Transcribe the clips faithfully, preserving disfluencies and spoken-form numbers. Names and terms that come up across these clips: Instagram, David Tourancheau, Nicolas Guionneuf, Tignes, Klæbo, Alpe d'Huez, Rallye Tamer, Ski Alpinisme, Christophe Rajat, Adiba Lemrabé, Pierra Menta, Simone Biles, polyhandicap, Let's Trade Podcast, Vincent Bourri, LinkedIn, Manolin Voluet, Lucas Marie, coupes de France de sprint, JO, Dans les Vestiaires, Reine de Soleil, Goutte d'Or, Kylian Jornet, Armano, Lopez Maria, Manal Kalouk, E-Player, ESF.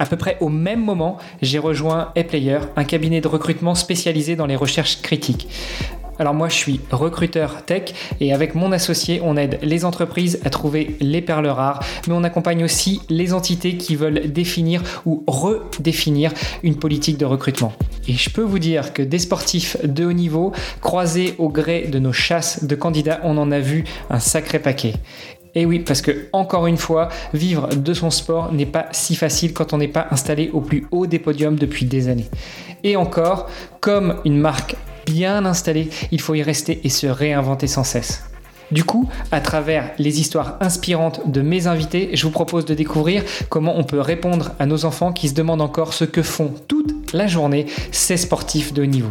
À peu près au même moment, j'ai rejoint E-Player, un cabinet de recrutement spécialisé dans les recherches critiques. Alors moi, je suis recruteur tech et avec mon associé, on aide les entreprises à trouver les perles rares, mais on accompagne aussi les entités qui veulent définir ou redéfinir une politique de recrutement. Et je peux vous dire que des sportifs de haut niveau, croisés au gré de nos chasses de candidats, on en a vu un sacré paquet. Et oui, parce que encore une fois, vivre de son sport n'est pas si facile quand on n'est pas installé au plus haut des podiums depuis des années. Et encore, comme une marque bien installée, il faut y rester et se réinventer sans cesse. Du coup, à travers les histoires inspirantes de mes invités, je vous propose de découvrir comment on peut répondre à nos enfants qui se demandent encore ce que font toute la journée ces sportifs de haut niveau.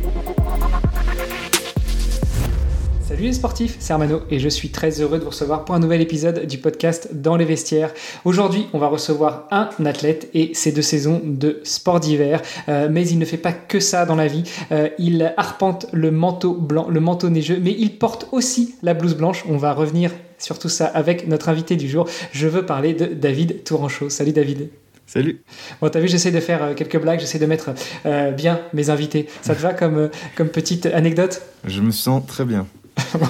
Salut les sportifs, c'est Armano et je suis très heureux de vous recevoir pour un nouvel épisode du podcast Dans les Vestiaires. Aujourd'hui, on va recevoir un athlète et ses deux saisons de sport d'hiver. Euh, mais il ne fait pas que ça dans la vie. Euh, il arpente le manteau blanc, le manteau neigeux, mais il porte aussi la blouse blanche. On va revenir sur tout ça avec notre invité du jour. Je veux parler de David Tourancheau. Salut David. Salut. Bon, t'as vu, j'essaie de faire quelques blagues, j'essaie de mettre euh, bien mes invités. Ça te va comme, comme petite anecdote ? Je me sens très bien.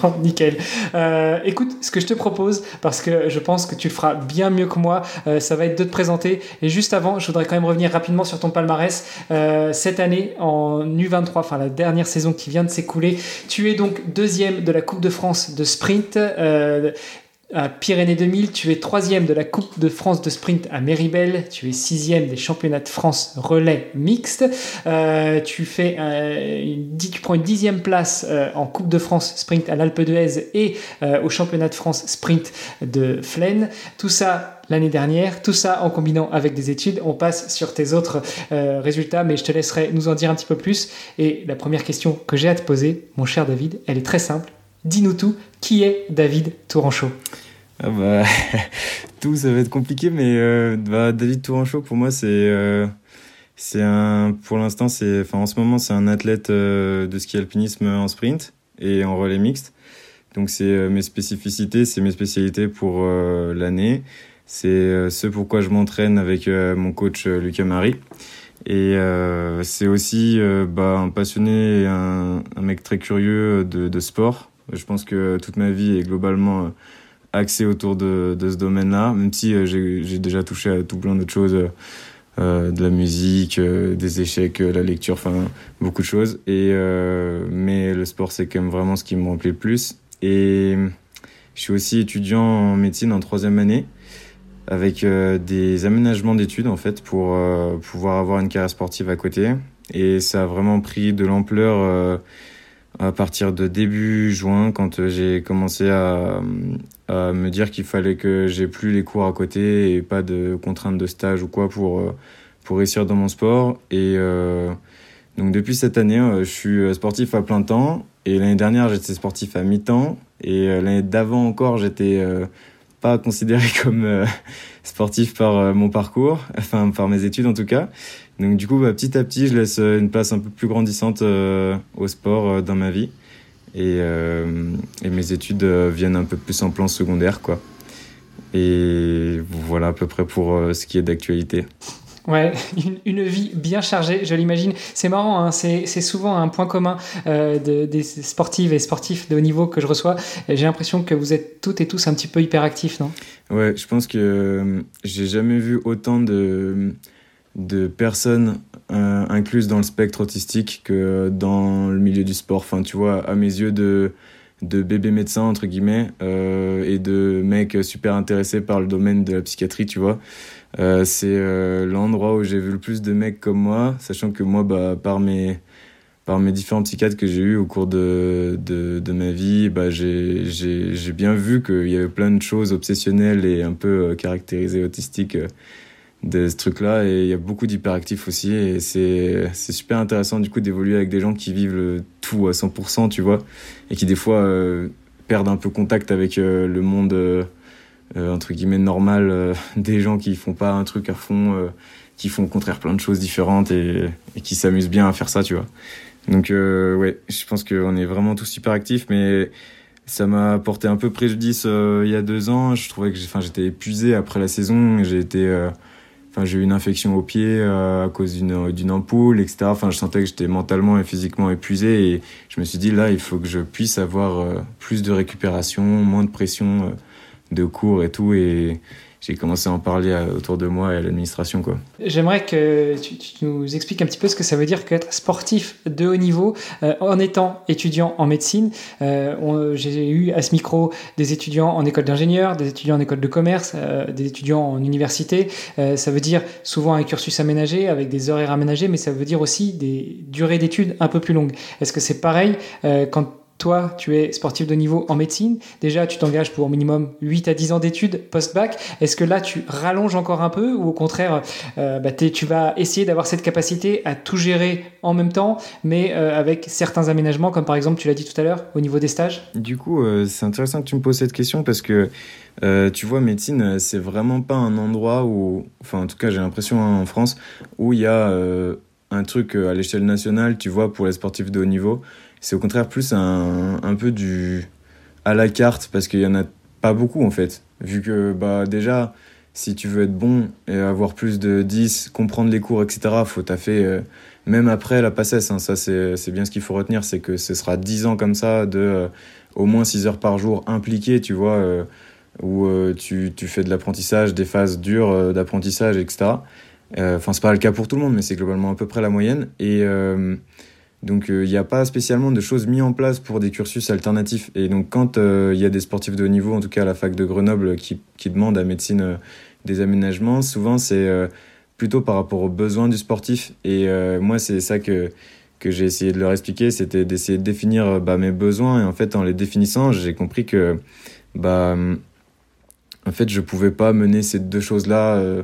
Bon, nickel. Euh, écoute, ce que je te propose, parce que je pense que tu le feras bien mieux que moi, euh, ça va être de te présenter. Et juste avant, je voudrais quand même revenir rapidement sur ton palmarès. Euh, cette année, en U vingt-trois, enfin la dernière saison qui vient de s'écouler, tu es donc deuxième de la Coupe de France de sprint. Euh, à Pyrénées deux mille, tu es troisième de la Coupe de France de sprint à Méribel, tu es sixième des championnats de France relais mixte, euh, tu, fais, euh, une, tu prends une dixième place euh, en Coupe de France sprint à l'Alpe d'Huez et euh, au championnat de France sprint de Flaine. Tout ça l'année dernière, tout ça en combinant avec des études. On passe sur tes autres euh, résultats, mais je te laisserai nous en dire un petit peu plus. Et la première question que j'ai à te poser, mon cher David, elle est très simple. Dis-nous tout, qui est David Tourancheau ? Ah bah, tout, ça va être compliqué, mais euh, bah, David Tourancheau, pour moi, c'est, euh, c'est un, pour l'instant, c'est, enfin, en ce moment, c'est un athlète euh, de ski alpinisme en sprint et en relais mixte. Donc, c'est euh, mes spécificités, c'est mes spécialités pour euh, l'année. C'est euh, ce pourquoi je m'entraîne avec euh, mon coach euh, Lucas Marie. Et euh, c'est aussi euh, bah, un passionné et un, un mec très curieux de, de sport. Je pense que toute ma vie est globalement axée autour de, de ce domaine-là, même si j'ai, j'ai déjà touché à tout plein d'autres choses, euh, de la musique, euh, des échecs, la lecture, enfin beaucoup de choses. Et, euh, mais le sport, c'est quand même vraiment ce qui me remplit le plus. Et je suis aussi étudiant en médecine en troisième année, avec euh, des aménagements d'études en fait, pour euh, pouvoir avoir une carrière sportive à côté. Et ça a vraiment pris de l'ampleur euh, à partir de début juin, quand j'ai commencé à, à me dire qu'il fallait que j'ai plus les cours à côté et pas de contraintes de stage ou quoi pour, pour réussir dans mon sport. Et euh, donc depuis cette année, je suis sportif à plein temps. Et l'année dernière, j'étais sportif à mi-temps. Et l'année d'avant encore, j'étais euh, pas considéré comme euh, sportif par euh, mon parcours, enfin par mes études en tout cas. Donc du coup, bah, petit à petit, je laisse une place un peu plus grandissante euh, au sport euh, dans ma vie. Et, euh, et mes études euh, viennent un peu plus en plan secondaire, quoi. Et voilà à peu près pour euh, ce qui est d'actualité. Ouais, une, une vie bien chargée, je l'imagine. C'est marrant, hein, c'est, c'est souvent un point commun euh, de, des sportives et sportifs de haut niveau que je reçois. Et j'ai l'impression que vous êtes toutes et tous un petit peu hyperactifs, non ? Ouais, je pense que euh, j'ai jamais vu autant de... de personnes euh, incluses dans le spectre autistique que dans le milieu du sport. Enfin, tu vois, à mes yeux de, de bébé médecin, entre guillemets, euh, et de mec super intéressé par le domaine de la psychiatrie, tu vois. Euh, c'est euh, l'endroit où j'ai vu le plus de mecs comme moi, sachant que moi, bah, par mes... par mes différents psychiatres que j'ai eus au cours de, de, de ma vie, bah, j'ai, j'ai, j'ai bien vu qu'il y avait plein de choses obsessionnelles et un peu euh, caractérisées autistiques euh, de ce truc-là. Et il y a beaucoup d'hyperactifs aussi. Et c'est, c'est super intéressant du coup d'évoluer avec des gens qui vivent le tout à cent pour cent, tu vois, et qui des fois euh, perdent un peu contact avec euh, le monde, euh, euh, entre guillemets, normal, euh, des gens qui font pas un truc à fond, euh, qui font au contraire plein de choses différentes et, et qui s'amusent bien à faire ça, tu vois. Donc euh, ouais, je pense qu'on est vraiment tous super actifs, mais ça m'a porté un peu préjudice euh, il y a deux ans. Je trouvais que j'ai, j'étais épuisé après la saison. J'ai été, enfin euh, j'ai eu une infection au pied euh, à cause d'une d'une ampoule, et cetera. Enfin, je sentais que j'étais mentalement et physiquement épuisé, et je me suis dit là, il faut que je puisse avoir euh, plus de récupération, moins de pression euh, de cours et tout, et j'ai commencé à en parler à, autour de moi et à l'administration, quoi. J'aimerais que tu, tu nous expliques un petit peu ce que ça veut dire qu'être sportif de haut niveau euh, en étant étudiant en médecine. Euh, on, j'ai eu à ce micro des étudiants en école d'ingénieur, des étudiants en école de commerce, euh, des étudiants en université. Euh, ça veut dire souvent un cursus aménagé avec des horaires aménagés, mais ça veut dire aussi des durées d'études un peu plus longues. Est-ce que c'est pareil euh, quand toi, tu es sportif de niveau en médecine. Déjà, tu t'engages pour au minimum huit à dix ans d'études post-bac. Est-ce que là, tu rallonges encore un peu ou au contraire, euh, bah tu vas essayer d'avoir cette capacité à tout gérer en même temps, mais euh, avec certains aménagements, comme par exemple, tu l'as dit tout à l'heure, au niveau des stages ? Du coup, euh, c'est intéressant que tu me poses cette question parce que, euh, tu vois, médecine, c'est vraiment pas un endroit où, enfin, en tout cas, j'ai l'impression hein, en France, où il y a euh, un truc à l'échelle nationale, tu vois, pour les sportifs de haut niveau. C'est au contraire plus un, un peu du à la carte parce qu'il n'y en a pas beaucoup en fait. Vu que bah, déjà, si tu veux être bon et avoir plus de dix, comprendre les cours, et cetera, il faut taffer euh, même après la passesse. Hein, ça, c'est, c'est bien ce qu'il faut retenir, c'est que ce sera dix ans comme ça, de euh, au moins six heures par jour impliquées, tu vois, euh, où euh, tu, tu fais de l'apprentissage, des phases dures euh, d'apprentissage, et cetera. Enfin, euh, c'est pas le cas pour tout le monde, mais c'est globalement à peu près la moyenne. Et... Euh, Donc il euh, n'y a pas spécialement de choses mises en place pour des cursus alternatifs. Et donc quand il euh, y a des sportifs de haut niveau, en tout cas à la fac de Grenoble, qui, qui demandent à médecine euh, des aménagements, souvent c'est euh, plutôt par rapport aux besoins du sportif. Et euh, moi c'est ça que, que j'ai essayé de leur expliquer, c'était d'essayer de définir bah, mes besoins. Et en fait en les définissant, j'ai compris que bah, en fait, je ne pouvais pas mener ces deux choses-là euh,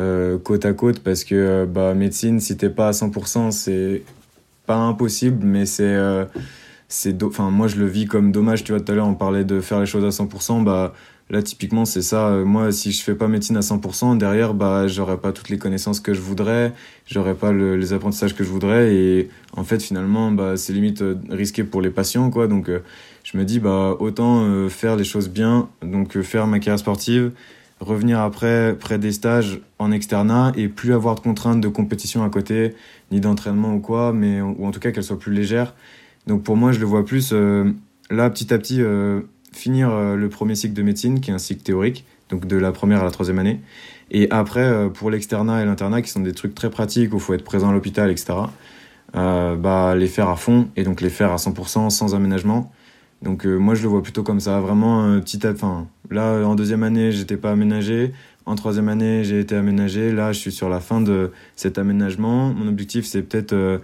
euh, côte à côte parce que bah, médecine, si tu n'es pas à cent pour cent, c'est... pas impossible, mais c'est... Euh, c'est do- enfin, moi, je le vis comme dommage. Tu vois, tout à l'heure, on parlait de faire les choses à cent pour cent. Bah, là, typiquement, c'est ça. Moi, si je fais pas médecine à cent pour cent, derrière, bah, j'aurais pas toutes les connaissances que je voudrais, j'aurais pas le, les apprentissages que je voudrais. Et en fait, finalement, bah, c'est limite risqué pour les patients, quoi. Donc, euh, je me dis, bah, autant euh, faire les choses bien, donc euh, faire ma carrière sportive, revenir après près des stages en externat et plus avoir de contraintes de compétition à côté, ni d'entraînement ou quoi, mais ou en tout cas qu'elles soient plus légères. Donc pour moi, je le vois plus euh, là, petit à petit, euh, finir euh, le premier cycle de médecine, qui est un cycle théorique, donc de la première à la troisième année. Et après, euh, pour l'externat et l'internat, qui sont des trucs très pratiques où il faut être présent à l'hôpital, et cetera, euh, bah, les faire à fond et donc les faire à cent pour cent sans aménagement. Donc euh, moi, je le vois plutôt comme ça, vraiment euh, petit à... Enfin, là, en deuxième année, j'étais pas aménagé. En troisième année, j'ai été aménagé. Là, je suis sur la fin de cet aménagement. Mon objectif, c'est peut-être, euh,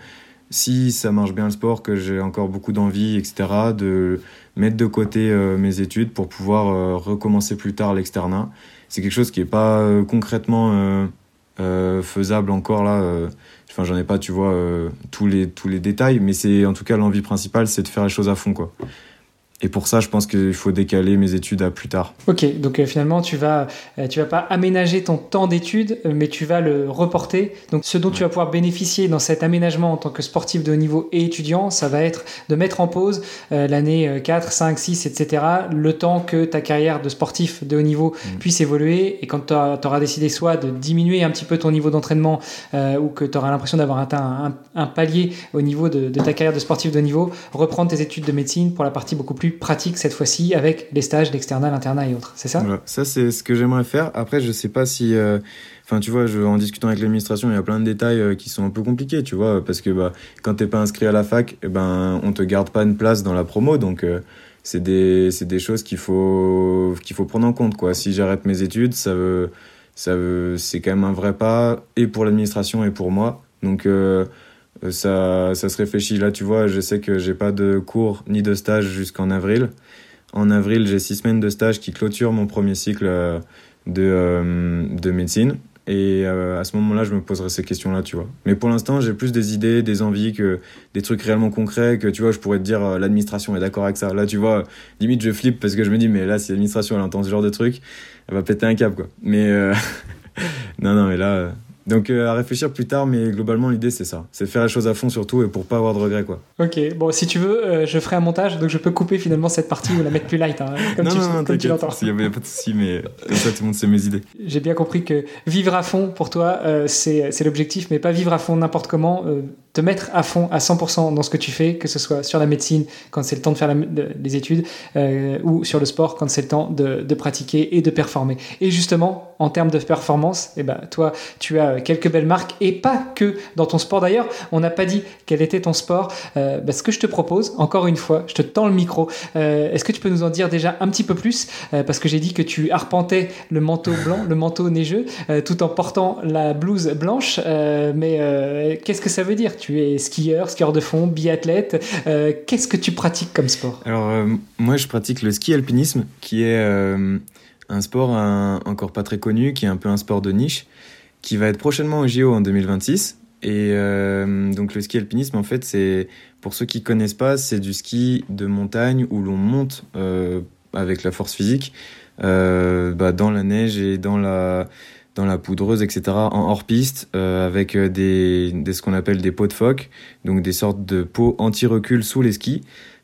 si ça marche bien le sport, que j'ai encore beaucoup d'envie, et cetera, de mettre de côté euh, mes études pour pouvoir euh, recommencer plus tard l'externat. C'est quelque chose qui est pas euh, concrètement euh, euh, faisable encore là. Euh, Enfin, j'en ai pas, tu vois, euh, tous les, tous les détails. Mais c'est, en tout cas, l'envie principale, c'est de faire les choses à fond, quoi. Et pour ça, je pense qu'il faut décaler mes études à plus tard. Ok, donc euh, finalement, tu vas, euh, tu vas pas aménager ton temps d'études, mais tu vas le reporter. Donc, ce dont ouais. tu vas pouvoir bénéficier dans cet aménagement en tant que sportif de haut niveau et étudiant, ça va être de mettre en pause euh, l'année quatre, cinq, six, et cetera, le temps que ta carrière de sportif de haut niveau mmh. puisse évoluer. Et quand tu auras décidé soit de diminuer un petit peu ton niveau d'entraînement euh, ou que tu auras l'impression d'avoir atteint un, un, un palier au niveau de, de ta carrière de sportif de haut niveau, reprendre tes études de médecine pour la partie beaucoup plus plus pratique cette fois-ci avec les stages, l'externat, l'internat et autres, c'est ça ? Voilà. Ça, c'est ce que j'aimerais faire. Après, je sais pas si... Euh... Enfin, tu vois, je, en discutant avec l'administration, il y a plein de détails euh, qui sont un peu compliqués, tu vois, parce que bah, quand t'es pas inscrit à la fac, eh ben, on te garde pas une place dans la promo, donc euh, c'est des, c'est des choses qu'il faut, qu'il faut prendre en compte, quoi. Si j'arrête mes études, ça veut, ça veut, c'est quand même un vrai pas, et pour l'administration et pour moi, donc... Euh, Ça, ça se réfléchit. Là, tu vois, je sais que j'ai pas de cours ni de stage jusqu'en avril. En avril, j'ai six semaines de stage qui clôturent mon premier cycle de, de médecine. Et à ce moment-là, je me poserai ces questions-là, tu vois. Mais pour l'instant, j'ai plus des idées, des envies, que des trucs réellement concrets que, tu vois, je pourrais te dire l'administration est d'accord avec ça. Là, tu vois, limite, je flippe parce que je me dis, mais là, si l'administration, elle entend ce genre de truc, elle va péter un câble, quoi. Mais euh... non, non, mais là... Donc euh, à réfléchir plus tard, mais globalement l'idée c'est ça, c'est faire les choses à fond surtout et pour pas avoir de regrets, quoi. Ok, bon, si tu veux, euh, je ferai un montage, donc je peux couper finalement cette partie ou la mettre plus light, hein, comme, non, tu, non, non, comme tu l'entends. Il n'y a pas de souci, mais comme ça tout le monde sait mes idées. J'ai bien compris que vivre à fond pour toi euh, c'est, c'est l'objectif, mais pas vivre à fond n'importe comment, euh, te mettre à fond à cent pour cent dans ce que tu fais, que ce soit sur la médecine quand c'est le temps de faire la, de, les études euh, ou sur le sport quand c'est le temps de, de pratiquer et de performer. Et justement, en termes de performance, eh ben, toi tu as quelques belles marques, et pas que dans ton sport d'ailleurs. On n'a pas dit quel était ton sport. Euh, bah, ce que je te propose, encore une fois, je te tends le micro, euh, est-ce que tu peux nous en dire déjà un petit peu plus, euh, parce que j'ai dit que tu arpentais le manteau blanc, le manteau neigeux, euh, tout en portant la blouse blanche, euh, mais euh, qu'est-ce que ça veut dire ? Tu es skieur, skieur de fond, biathlète, euh, qu'est-ce que tu pratiques comme sport ? Alors euh, moi je pratique le ski alpinisme, qui est euh, un sport un, encore pas très connu, qui est un peu un sport de niche, qui va être prochainement au J O en deux mille vingt-six. Et euh, donc le ski alpinisme, en fait, c'est, pour ceux qui ne connaissent pas, c'est du ski de montagne où l'on monte euh, avec la force physique euh, bah, dans la neige et dans la, dans la poudreuse, et cetera, en hors-piste, euh, avec des, des, ce qu'on appelle des pots de phoque, donc des sortes de pots anti-recul sous les skis,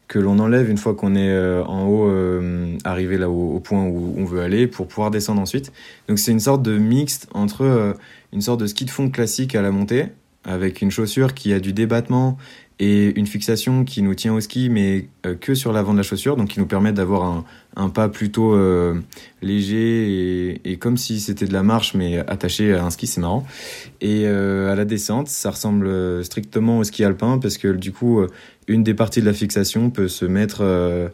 que l'on enlève une fois qu'on est euh, en haut, euh, arrivé là au, au point où on veut aller, pour pouvoir descendre ensuite. Donc c'est une sorte de mixte entre euh, une sorte de ski de fond classique à la montée, avec une chaussure qui a du débattement et une fixation qui nous tient au ski, mais euh, que sur l'avant de la chaussure, donc qui nous permet d'avoir un, un pas plutôt euh, léger et, et comme si c'était de la marche, mais attaché à un ski, c'est marrant. Et euh, à la descente, ça ressemble strictement au ski alpin, parce que du coup... Euh, une des parties de la fixation peut se mettre, euh,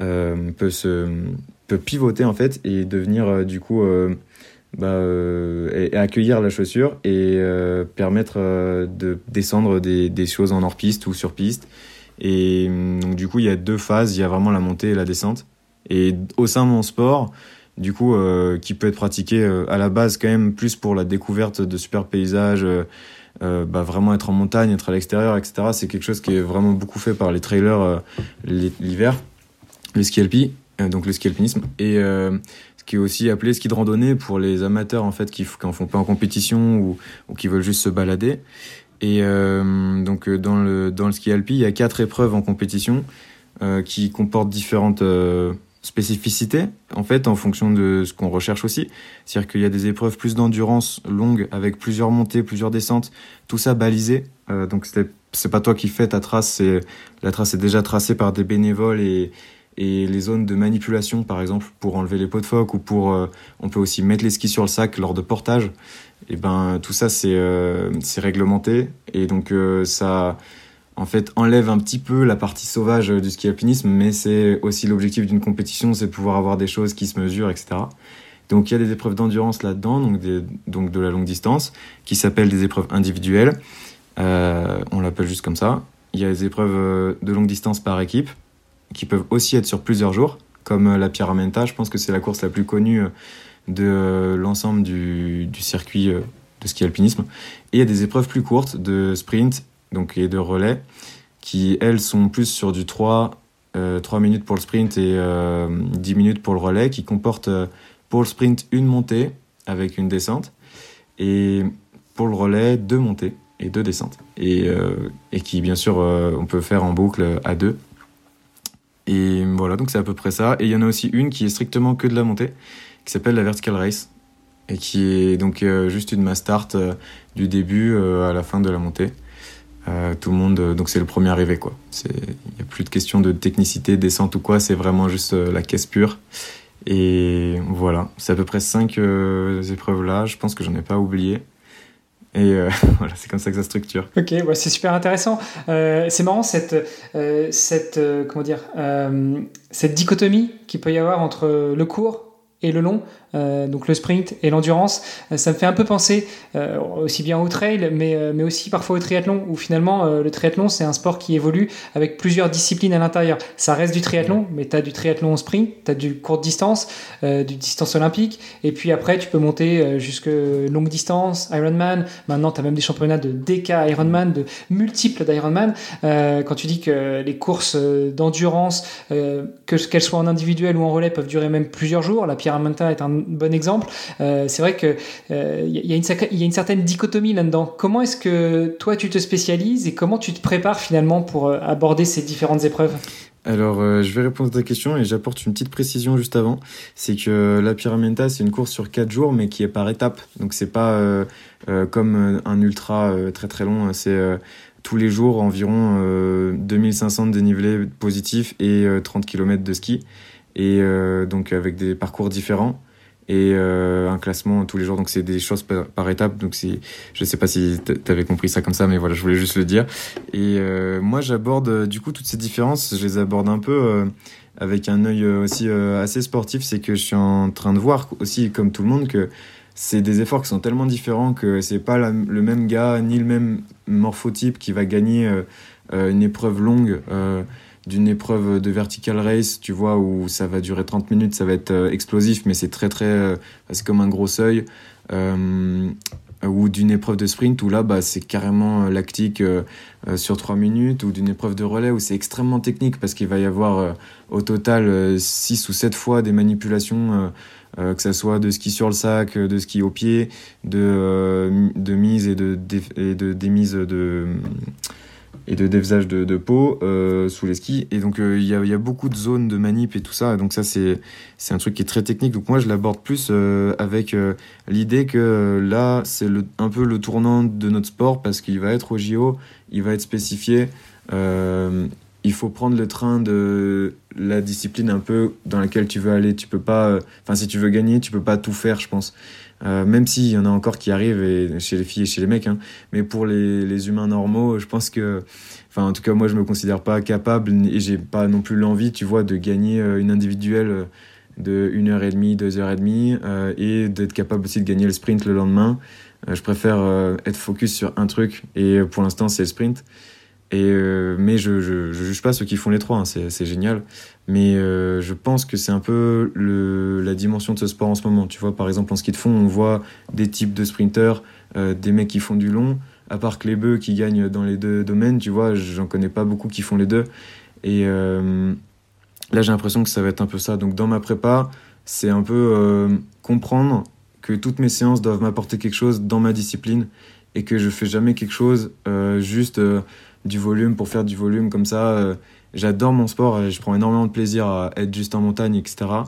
euh, peut se, peut pivoter en fait et devenir euh, du coup, euh, bah, euh, et accueillir la chaussure et euh, permettre euh, de descendre des, des choses en hors piste ou sur piste. Et donc du coup, il y a deux phases, il y a vraiment la montée et la descente. Et au sein de mon sport, du coup, euh, qui peut être pratiqué euh, à la base quand même plus pour la découverte de super paysages. Euh, Euh, bah vraiment être en montagne, être à l'extérieur, et cetera. C'est quelque chose qui est vraiment beaucoup fait par les trailers euh, l'hiver, le ski alpi, euh, donc le ski alpinisme, et euh, ce qui est aussi appelé ski de randonnée pour les amateurs en fait qui n'en font pas en compétition ou, ou qui veulent juste se balader. Et euh, donc dans le dans le ski alpi, il y a quatre épreuves en compétition euh, qui comportent différentes euh, spécificité en fait en fonction de ce qu'on recherche aussi, c'est-à-dire qu'il y a des épreuves plus d'endurance longue avec plusieurs montées, plusieurs descentes, tout ça balisé, euh, donc c'est, c'est pas toi qui fais ta trace, c'est, la trace est déjà tracée par des bénévoles et, et les zones de manipulation par exemple pour enlever les pots de phoque ou pour euh, on peut aussi mettre les skis sur le sac lors de portage, et ben tout ça c'est, euh, c'est réglementé et donc euh, ça en fait enlève un petit peu la partie sauvage du ski alpinisme, mais c'est aussi l'objectif d'une compétition, c'est de pouvoir avoir des choses qui se mesurent, et cetera. Donc il y a des épreuves d'endurance là-dedans, donc, des, donc de la longue distance, qui s'appellent des épreuves individuelles, euh, on l'appelle juste comme ça. Il y a des épreuves de longue distance par équipe, qui peuvent aussi être sur plusieurs jours, comme la Pierra Menta, je pense que c'est la course la plus connue de l'ensemble du, du circuit de ski alpinisme. Et il y a des épreuves plus courtes de sprint, donc, et de relais, qui, elles, sont plus sur du trois, euh, trois minutes pour le sprint et euh, dix minutes pour le relais, qui comportent euh, pour le sprint une montée avec une descente, et pour le relais, deux montées et deux descentes. Et, euh, et qui, bien sûr, euh, on peut faire en boucle à deux. Et voilà, donc c'est à peu près ça. Et il y en a aussi une qui est strictement que de la montée, qui s'appelle la Vertical Race, et qui est donc euh, juste une mass start euh, du début euh, à la fin de la montée. Euh, tout le monde, euh, donc c'est le premier arrivé, quoi. Il n'y a plus de question de technicité, descente ou quoi, c'est vraiment juste euh, la caisse pure. Et voilà, c'est à peu près cinq euh, épreuves-là, je pense que j'en ai pas oublié. Et euh, voilà, c'est comme ça que ça structure. Ok, ouais, c'est super intéressant. Euh, c'est marrant cette, euh, cette, euh, comment dire, euh, cette dichotomie qu'il peut y avoir entre le court et le long, euh, donc le sprint et l'endurance. Euh, ça me fait un peu penser euh, aussi bien au trail, mais, euh, mais aussi parfois au triathlon, où finalement euh, le triathlon, c'est un sport qui évolue avec plusieurs disciplines à l'intérieur. Ça reste du triathlon, mais tu as du triathlon en sprint, tu as du courte distance, euh, du distance olympique, et puis après tu peux monter euh, jusque longue distance, Ironman. Maintenant tu as même des championnats de D K Ironman, de multiples d'Ironman. Euh, quand tu dis que les courses d'endurance, euh, que, qu'elles soient en individuel ou en relais, peuvent durer même plusieurs jours, la Pierra Menta est un bon exemple. Euh, c'est vrai qu'il euh, y, y a une certaine dichotomie là-dedans. Comment est-ce que toi, tu te spécialises et comment tu te prépares finalement pour euh, aborder ces différentes épreuves ? Alors, euh, je vais répondre à ta question et j'apporte une petite précision juste avant. C'est que la Pierra Menta, c'est une course sur quatre jours, mais qui est par étapes. Donc, c'est pas euh, euh, comme un ultra euh, très très long. C'est euh, tous les jours environ euh, deux mille cinq cents de dénivelé positif et euh, trente kilomètres de ski. Et euh, donc avec des parcours différents et euh, un classement tous les jours, donc c'est des choses par, par étapes. Donc c'est, je sais pas si t'avais compris ça comme ça, mais voilà, je voulais juste le dire. Et euh, moi j'aborde du coup toutes ces différences, je les aborde un peu euh, avec un œil aussi euh, assez sportif. C'est que je suis en train de voir aussi, comme tout le monde, que c'est des efforts qui sont tellement différents que c'est pas la, le même gars ni le même morphotype qui va gagner euh, une épreuve longue euh, d'une épreuve de vertical race, tu vois, où ça va durer trente minutes, ça va être euh, explosif, mais c'est très très euh, c'est comme un gros seuil, euh, ou d'une épreuve de sprint où là bah c'est carrément lactique euh, euh, sur trois minutes, ou d'une épreuve de relais où c'est extrêmement technique parce qu'il va y avoir euh, au total euh, six ou sept fois des manipulations euh, Euh, que ça soit de ski sur le sac, de ski au pied, de, euh, de mise et de, dé, et de démise de, et de dévisage de, de peau euh, sous les skis. Et donc, il euh, y, a, y a beaucoup de zones de manip et tout ça. Et donc, ça, c'est, c'est un truc qui est très technique. Donc, moi, je l'aborde plus euh, avec euh, l'idée que euh, là, c'est le, un peu le tournant de notre sport parce qu'il va être au J O, il va être spécifié. Euh, Il faut prendre le train de la discipline un peu dans laquelle tu veux aller. Tu peux pas, enfin, si tu veux gagner, tu peux pas tout faire, je pense. Euh, même s'il y en a encore qui arrivent, et chez les filles et chez les mecs, hein. Mais pour les, les humains normaux, je pense que, enfin, en tout cas, moi, je me considère pas capable et j'ai pas non plus l'envie, tu vois, de gagner une individuelle de une heure et demie, deux heures et demie, euh, et d'être capable aussi de gagner le sprint le lendemain. Euh, je préfère euh, être focus sur un truc et pour l'instant, c'est le sprint. Et euh, mais je, je, je juge pas ceux qui font les trois, hein, c'est, c'est génial. Mais euh, je pense que c'est un peu le, la dimension de ce sport en ce moment. Tu vois, par exemple, en ski de fond, on voit des types de sprinteurs, euh, des mecs qui font du long. À part Klæbo qui gagne dans les deux domaines, tu vois, j'en connais pas beaucoup qui font les deux. Et euh, là, j'ai l'impression que ça va être un peu ça. Donc, dans ma prépa, c'est un peu euh, comprendre que toutes mes séances doivent m'apporter quelque chose dans ma discipline et que je fais jamais quelque chose euh, juste... Euh, du volume pour faire du volume comme ça. Euh, j'adore mon sport et je prends énormément de plaisir à être juste en montagne, et cetera.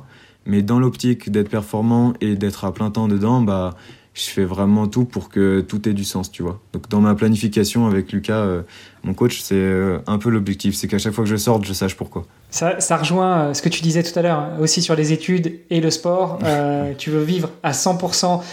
Mais dans l'optique d'être performant et d'être à plein temps dedans, bah, je fais vraiment tout pour que tout ait du sens, tu vois. Donc dans ma planification avec Lucas, euh, mon coach, c'est euh, un peu l'objectif. C'est qu'à chaque fois que je sorte, je sache pourquoi. Ça, ça rejoint ce que tu disais tout à l'heure, hein, aussi sur les études et le sport. Euh, tu veux vivre à cent pour cent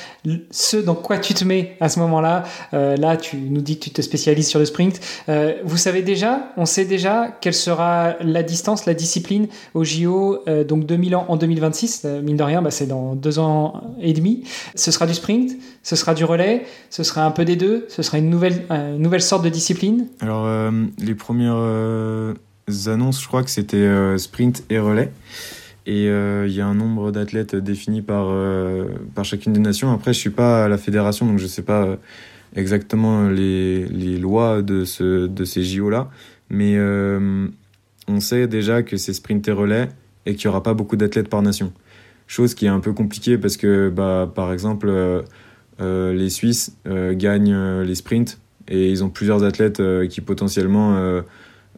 ce dans quoi tu te mets à ce moment-là. Euh, là, tu nous dis que tu te spécialises sur le sprint. Euh, vous savez déjà, on sait déjà quelle sera la distance, la discipline au J O, euh, donc deux mille ans en deux mille vingt-six. Euh, mine de rien, bah, c'est dans deux ans et demi. Ce sera du sprint, ce sera du relais, ce sera un peu des deux, ce sera une nouvelle, euh, une nouvelle sorte de discipline. Alors, euh, les premières... Euh... annonces, je crois que c'était euh, sprint et relais, et il euh, y a un nombre d'athlètes défini par, euh, par chacune des nations. Après, je suis pas à la fédération, donc je sais pas euh, exactement les, les lois de, ce, de ces J O là, mais euh, on sait déjà que c'est sprint et relais et qu'il y aura pas beaucoup d'athlètes par nation, chose qui est un peu compliquée parce que bah, par exemple euh, euh, les Suisses euh, gagnent euh, les sprints et ils ont plusieurs athlètes euh, qui potentiellement euh,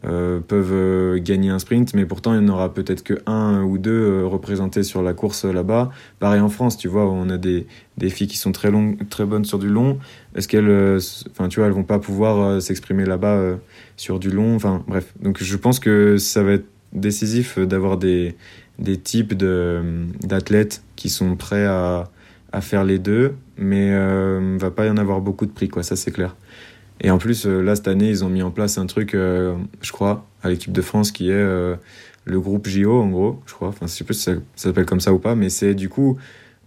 euh, peuvent euh, gagner un sprint, mais pourtant il n'y en aura peut-être que un ou deux euh, représentés sur la course euh, là-bas. Pareil en France, tu vois, on a des, des filles qui sont très, long, très bonnes sur du long. Est-ce qu'elles euh, tu vois, elles vont pas pouvoir euh, s'exprimer là-bas euh, sur du long? Enfin bref, donc je pense que ça va être décisif d'avoir des, des types de, d'athlètes qui sont prêts à, à faire les deux, mais euh, il ne va pas y en avoir beaucoup de prix, quoi, ça c'est clair. Et en plus, là, cette année, ils ont mis en place un truc, euh, je crois, à l'équipe de France, qui est euh, le groupe J O, en gros, je crois. Enfin, je ne sais plus si ça, ça s'appelle comme ça ou pas, mais c'est du coup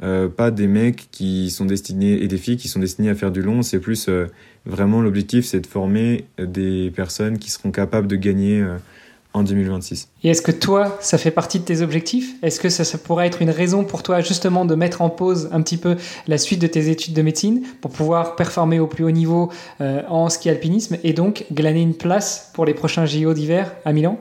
euh, pas des mecs qui sont destinés, et des filles qui sont destinées à faire du long. C'est plus euh, vraiment l'objectif, c'est de former des personnes qui seront capables de gagner euh, en deux mille vingt-six. Et est-ce que toi, ça fait partie de tes objectifs ? Est-ce que ça, ça pourrait être une raison pour toi justement de mettre en pause un petit peu la suite de tes études de médecine pour pouvoir performer au plus haut niveau euh, en ski alpinisme et donc glaner une place pour les prochains J O d'hiver à Milan ?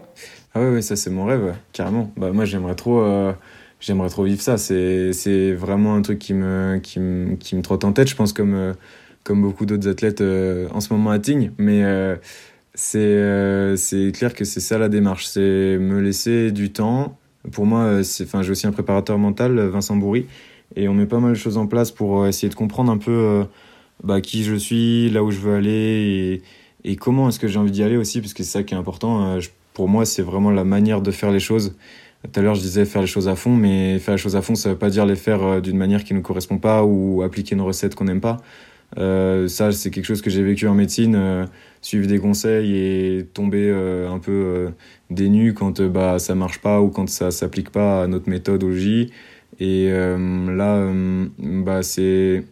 Ah oui, ouais, ça c'est mon rêve, ouais, carrément. Bah, moi j'aimerais trop, euh, j'aimerais trop vivre ça. C'est, c'est vraiment un truc qui me, qui, me, qui me trotte en tête, je pense, comme, euh, comme beaucoup d'autres athlètes euh, en ce moment à Tignes. Mais... Euh, C'est, euh, c'est clair que c'est ça la démarche, c'est me laisser du temps. Pour moi, c'est, j'ai aussi un préparateur mental, Vincent Bourri, et on met pas mal de choses en place pour essayer de comprendre un peu euh, bah, qui je suis, là où je veux aller, et, et comment est-ce que j'ai envie d'y aller aussi, parce que c'est ça qui est important. Euh, je, pour moi, c'est vraiment la manière de faire les choses. Tout à l'heure, je disais faire les choses à fond, mais faire les choses à fond, ça veut pas dire les faire euh, d'une manière qui ne correspond pas ou appliquer une recette qu'on n'aime pas. Euh, ça, c'est quelque chose que j'ai vécu en médecine, euh, suivre des conseils et tomber euh, un peu euh, des nues quand euh, bah, ça marche pas ou quand ça s'applique pas à notre méthodologie. Et euh, là, euh, bah, c'est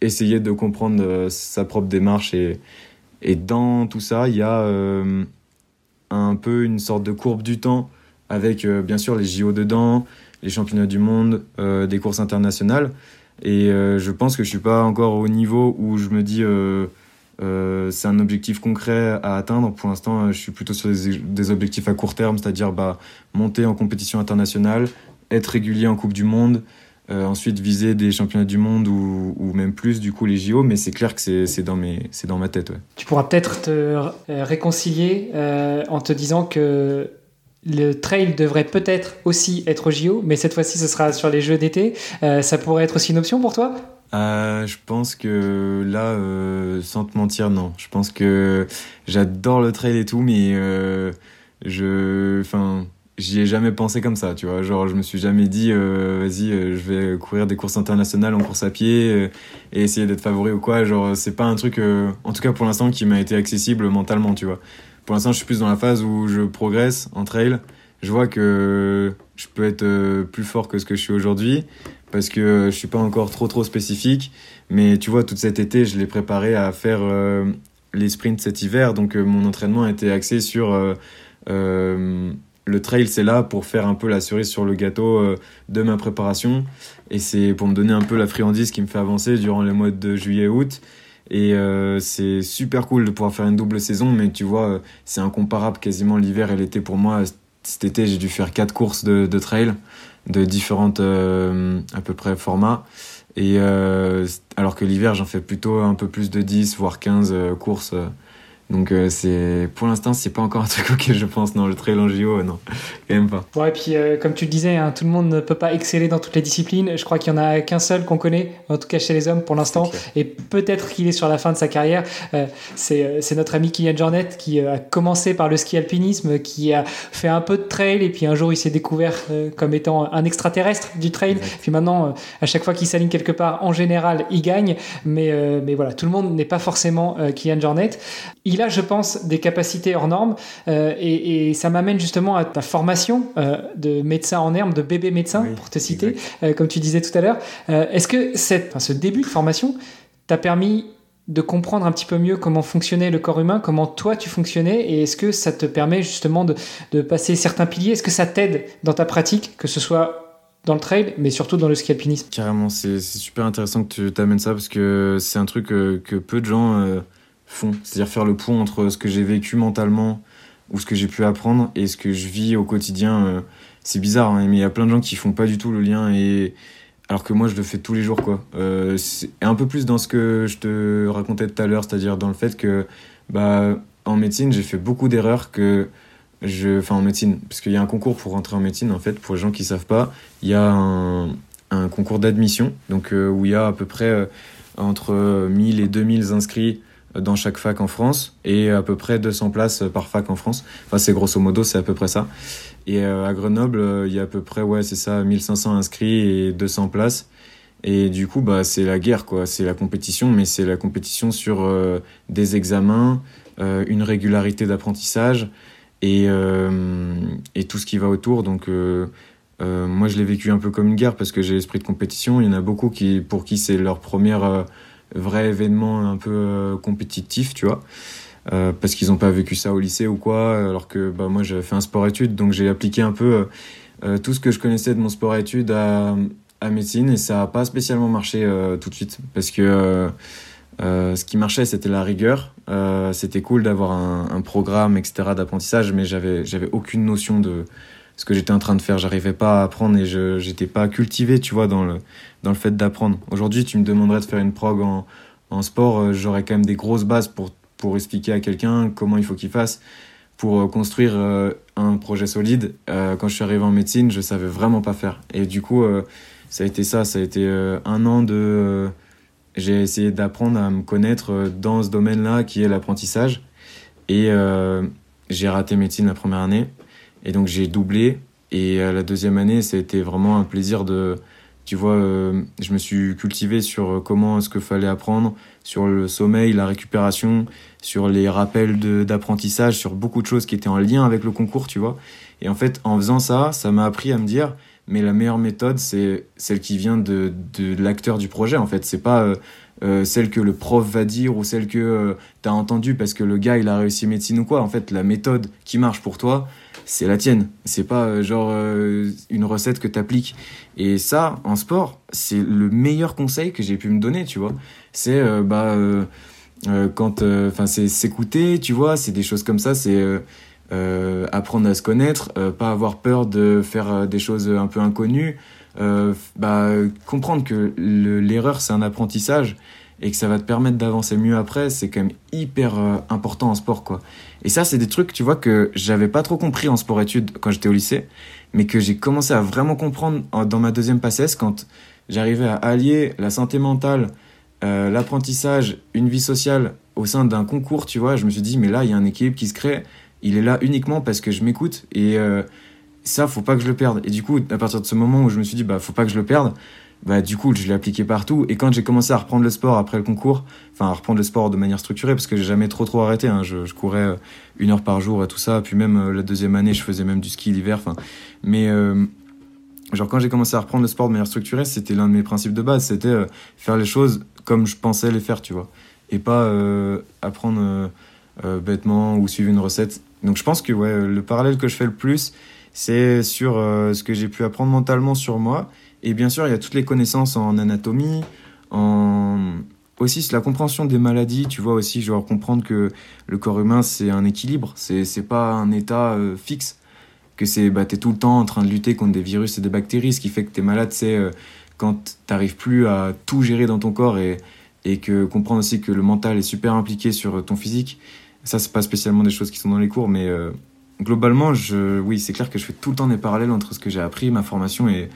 essayer de comprendre euh, sa propre démarche. Et, et dans tout ça, il y a euh, un peu une sorte de courbe du temps avec, euh, bien sûr, les J O dedans, les championnats du monde, euh, des courses internationales. Et euh, je pense que je suis pas encore au niveau où je me dis euh, euh, c'est un objectif concret à atteindre. Pour l'instant, je suis plutôt sur des, des objectifs à court terme, c'est-à-dire bah, monter en compétition internationale, être régulier en Coupe du Monde, euh, ensuite viser des championnats du monde ou, ou même plus, du coup les J O. Mais c'est clair que c'est, c'est, dans, mes, c'est dans ma tête. Ouais. Tu pourras peut-être te réconcilier euh, en te disant que... le trail devrait peut-être aussi être au J O, mais cette fois-ci, ce sera sur les Jeux d'été. Euh, ça pourrait être aussi une option pour toi ? euh, Je pense que là, euh, sans te mentir, non. Je pense que j'adore le trail et tout, mais euh, je, enfin, j'y ai jamais pensé comme ça, tu vois. Genre, je me suis jamais dit, euh, vas-y, euh, je vais courir des courses internationales en course à pied euh, et essayer d'être favori ou quoi. Genre, c'est pas un truc, euh, en tout cas pour l'instant, qui m'a été accessible mentalement, tu vois. Pour l'instant, je suis plus dans la phase où je progresse en trail. Je vois que je peux être plus fort que ce que je suis aujourd'hui parce que je suis pas encore trop trop spécifique. Mais tu vois, tout cet été, je l'ai préparé à faire euh, les sprints cet hiver. Donc, euh, mon entraînement a été axé sur euh, euh, le trail. C'est là pour faire un peu la cerise sur le gâteau euh, de ma préparation. Et c'est pour me donner un peu la friandise qui me fait avancer durant les mois de juillet et août. Et euh, c'est super cool de pouvoir faire une double saison, mais tu vois, c'est incomparable quasiment l'hiver et l'été pour moi. Cet été, j'ai dû faire quatre courses de, de trail de différentes euh, à peu près formats. Et euh, alors que l'hiver, j'en fais plutôt un peu plus de dix, voire quinze euh, courses. Donc euh, c'est, pour l'instant, c'est pas encore un truc auquel je pense. Non, le trail en J O, non, quand même pas. Bon, et puis euh, comme tu le disais, hein, tout le monde ne peut pas exceller dans toutes les disciplines. Je crois qu'il y en a qu'un seul qu'on connaît, en tout cas chez les hommes pour l'instant, et peut-être qu'il est sur la fin de sa carrière. Euh, c'est, c'est notre ami Kylian Jornet qui euh, a commencé par le ski alpinisme, qui a fait un peu de trail, et puis un jour il s'est découvert euh, comme étant un extraterrestre du trail. Exact. Puis maintenant, euh, à chaque fois qu'il s'aligne quelque part, en général, il gagne. Mais, euh, mais voilà, tout le monde n'est pas forcément euh, Kylian Jornet. Il Il a, je pense, des capacités hors normes euh, et, et ça m'amène justement à ta formation euh, de médecin en herbe, de bébé médecin, oui, pour te citer, euh, comme tu disais tout à l'heure. Euh, est-ce que cette, enfin, ce début de formation t'a permis de comprendre un petit peu mieux comment fonctionnait le corps humain, comment toi tu fonctionnais, et est-ce que ça te permet justement de, de passer certains piliers ? Est-ce que ça t'aide dans ta pratique, que ce soit dans le trail, mais surtout dans le ski alpinisme ? Carrément, c'est, c'est super intéressant que tu t'amènes ça parce que c'est un truc que, que peu de gens... Euh... fond, c'est-à-dire faire le pont entre ce que j'ai vécu mentalement ou ce que j'ai pu apprendre et ce que je vis au quotidien. C'est bizarre, hein, mais il y a plein de gens qui font pas du tout le lien, et alors que moi je le fais tous les jours, quoi. Euh, c'est un peu plus dans ce que je te racontais tout à l'heure, c'est-à-dire dans le fait que bah en médecine j'ai fait beaucoup d'erreurs que je, enfin en médecine, parce qu'il y a un concours pour rentrer en médecine, en fait, pour les gens qui ne savent pas, il y a un, un concours d'admission, donc euh, où il y a à peu près euh, entre mille et deux mille inscrits dans chaque fac en France, et à peu près deux cents places par fac en France. Enfin, c'est grosso modo, c'est à peu près ça. Et euh, à Grenoble, euh, il y a à peu près, ouais, c'est ça, mille cinq cents inscrits et deux cents places. Et du coup, bah, c'est la guerre, quoi. C'est la compétition, mais c'est la compétition sur euh, des examens, euh, une régularité d'apprentissage et, euh, et tout ce qui va autour. Donc, euh, euh, moi, je l'ai vécu un peu comme une guerre parce que j'ai l'esprit de compétition. Il y en a beaucoup qui, pour qui c'est leur première... Euh, vrai événement un peu euh, compétitif, tu vois, euh, parce qu'ils n'ont pas vécu ça au lycée ou quoi, alors que bah, moi j'avais fait un sport-études, donc j'ai appliqué un peu euh, tout ce que je connaissais de mon sport-études à, à médecine, et ça n'a pas spécialement marché euh, tout de suite, parce que euh, euh, ce qui marchait, c'était la rigueur, euh, c'était cool d'avoir un, un programme, et cetera, d'apprentissage, mais j'avais, j'avais aucune notion de ce que j'étais en train de faire, j'arrivais pas à apprendre et je j'étais pas cultivé, tu vois, dans le dans le fait d'apprendre. Aujourd'hui, tu me demanderais de faire une prog en en sport, j'aurais quand même des grosses bases pour pour expliquer à quelqu'un comment il faut qu'il fasse pour construire euh, un projet solide. Euh, quand je suis arrivé en médecine, je savais vraiment pas faire. Et du coup, euh, ça a été ça, ça a été euh, un an de euh, j'ai essayé d'apprendre à me connaître dans ce domaine-là qui est l'apprentissage, et euh, j'ai raté médecine la première année. Et donc, j'ai doublé. Et la deuxième année, ça a été vraiment un plaisir de... Tu vois, euh, je me suis cultivé sur comment est-ce qu'il fallait apprendre, sur le sommeil, la récupération, sur les rappels de, d'apprentissage, sur beaucoup de choses qui étaient en lien avec le concours, tu vois. Et en fait, en faisant ça, ça m'a appris à me dire, mais la meilleure méthode, c'est celle qui vient de, de l'acteur du projet, en fait. C'est pas... Euh, Euh, celle que le prof va dire ou celle que euh, t'as entendue parce que le gars il a réussi médecine ou quoi. En fait, la méthode qui marche pour toi, c'est la tienne. C'est pas euh, genre euh, une recette que t'appliques. Et ça, en sport, c'est le meilleur conseil que j'ai pu me donner, tu vois. C'est euh, bah euh, euh, quand, enfin euh, c'est s'écouter, tu vois. C'est des choses comme ça. C'est euh, euh, apprendre à se connaître, euh, pas avoir peur de faire euh, des choses un peu inconnues. Euh, bah, comprendre que le, l'erreur c'est un apprentissage et que ça va te permettre d'avancer mieux après, c'est quand même hyper euh, important en sport, quoi. Et ça, c'est des trucs, tu vois, que j'avais pas trop compris en sport-études quand j'étais au lycée, mais que j'ai commencé à vraiment comprendre en, dans ma deuxième passesse, quand j'arrivais à allier la santé mentale, euh, l'apprentissage, une vie sociale au sein d'un concours, tu vois. Je me suis dit, mais là il y a un équilibre qui se crée, il est là uniquement parce que je m'écoute, et euh, ça, faut pas que je le perde. Et du coup, à partir de ce moment où je me suis dit, bah, faut pas que je le perde, bah, du coup, je l'ai appliqué partout. Et quand j'ai commencé à reprendre le sport après le concours, enfin, à reprendre le sport de manière structurée, parce que j'ai jamais trop, trop arrêté, hein. Je, je courais une heure par jour et tout ça. Puis même, la deuxième année, je faisais même du ski l'hiver, enfin. Mais, euh, genre, quand j'ai commencé à reprendre le sport de manière structurée, c'était l'un de mes principes de base. C'était euh, faire les choses comme je pensais les faire, tu vois. Et pas, euh, apprendre, euh, euh, bêtement ou suivre une recette. Donc, je pense que, ouais, le parallèle que je fais le plus, c'est sur euh, ce que j'ai pu apprendre mentalement sur moi. Et bien sûr, il y a toutes les connaissances en anatomie, en... aussi c'est la compréhension des maladies, tu vois, aussi genre comprendre que le corps humain, c'est un équilibre, c'est, c'est pas un état euh, fixe, que c'est, bah, t'es tout le temps en train de lutter contre des virus et des bactéries, ce qui fait que t'es malade, c'est euh, quand t'arrives plus à tout gérer dans ton corps, et, et que comprendre aussi que le mental est super impliqué sur ton physique. Ça, c'est pas spécialement des choses qui sont dans les cours, mais... Euh... Globalement, je, oui, c'est clair que je fais tout le temps des parallèles entre ce que j'ai appris, ma formation et,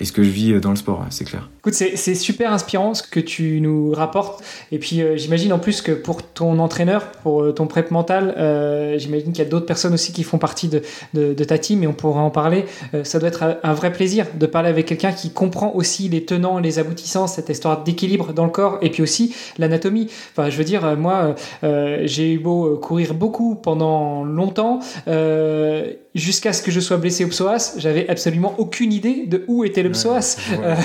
et ce que je vis dans le sport, c'est clair. Écoute, c'est, c'est super inspirant ce que tu nous rapportes. Et puis, euh, j'imagine en plus que pour ton entraîneur, pour ton prep mental, euh, j'imagine qu'il y a d'autres personnes aussi qui font partie de, de, de ta team, et on pourra en parler. Euh, ça doit être un vrai plaisir de parler avec quelqu'un qui comprend aussi les tenants, les aboutissants, cette histoire d'équilibre dans le corps, et puis aussi l'anatomie. Enfin, je veux dire, moi, euh, j'ai eu beau courir beaucoup pendant longtemps. Euh, jusqu'à ce que je sois blessé au psoas, j'avais absolument aucune idée de où était le psoas. Ouais, euh,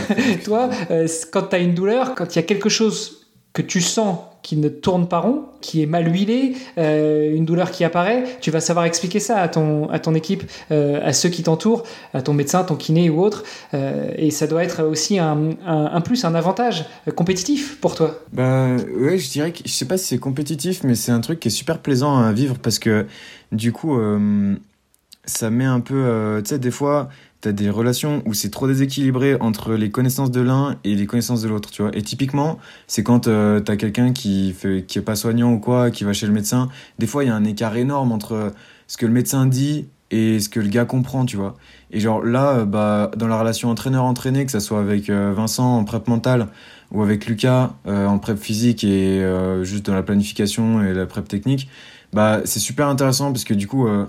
toi, euh, quand t'as une douleur, quand il y a quelque chose que tu sens qui ne tourne pas rond, qui est mal huilé, euh, une douleur qui apparaît, tu vas savoir expliquer ça à ton, à ton équipe, euh, à ceux qui t'entourent, à ton médecin, ton kiné ou autre. Euh, et ça doit être aussi un, un, un plus, un avantage compétitif pour toi. Bah, ouais, je dirais que, je sais pas si c'est compétitif, mais c'est un truc qui est super plaisant à vivre, parce que du coup... Euh... ça met un peu... Euh, tu sais, des fois, t'as des relations où c'est trop déséquilibré entre les connaissances de l'un et les connaissances de l'autre, tu vois. Et typiquement, c'est quand euh, t'as quelqu'un qui fait, qui est pas soignant ou quoi, qui va chez le médecin. Des fois, il y a un écart énorme entre ce que le médecin dit et ce que le gars comprend, tu vois. Et genre là, bah, dans la relation entraîneur-entraîné, que ça soit avec euh, Vincent en prep mentale ou avec Lucas euh, en prep physique et euh, juste dans la planification et la prep technique, bah, c'est super intéressant parce que du coup... Euh,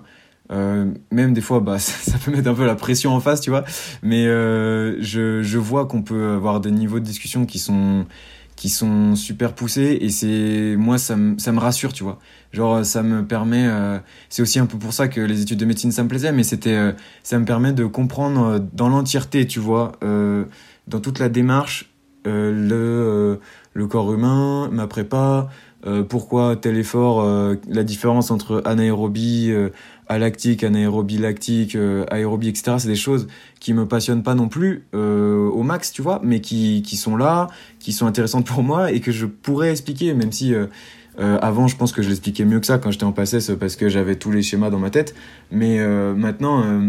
Euh, même des fois bah, ça, ça peut mettre un peu la pression en face, tu vois, mais euh, je, je vois qu'on peut avoir des niveaux de discussion qui sont, qui sont super poussés, et c'est, moi ça me, ça me rassure, tu vois, genre ça me permet euh, c'est aussi un peu pour ça que les études de médecine ça me plaisait, mais c'était, euh, ça me permet de comprendre dans l'entièreté, tu vois, euh, dans toute la démarche, euh, le, euh, le corps humain, ma prépa, euh, pourquoi tel effort, euh, la différence entre anaérobie, euh, alactique, anaérobie lactique, euh, aérobie, et cetera. C'est des choses qui me passionnent pas non plus euh, au max, tu vois, mais qui qui sont là, qui sont intéressantes pour moi et que je pourrais expliquer, même si euh, euh, avant je pense que je l'expliquais mieux que ça quand j'étais en P A C E S parce que j'avais tous les schémas dans ma tête, mais euh, maintenant euh,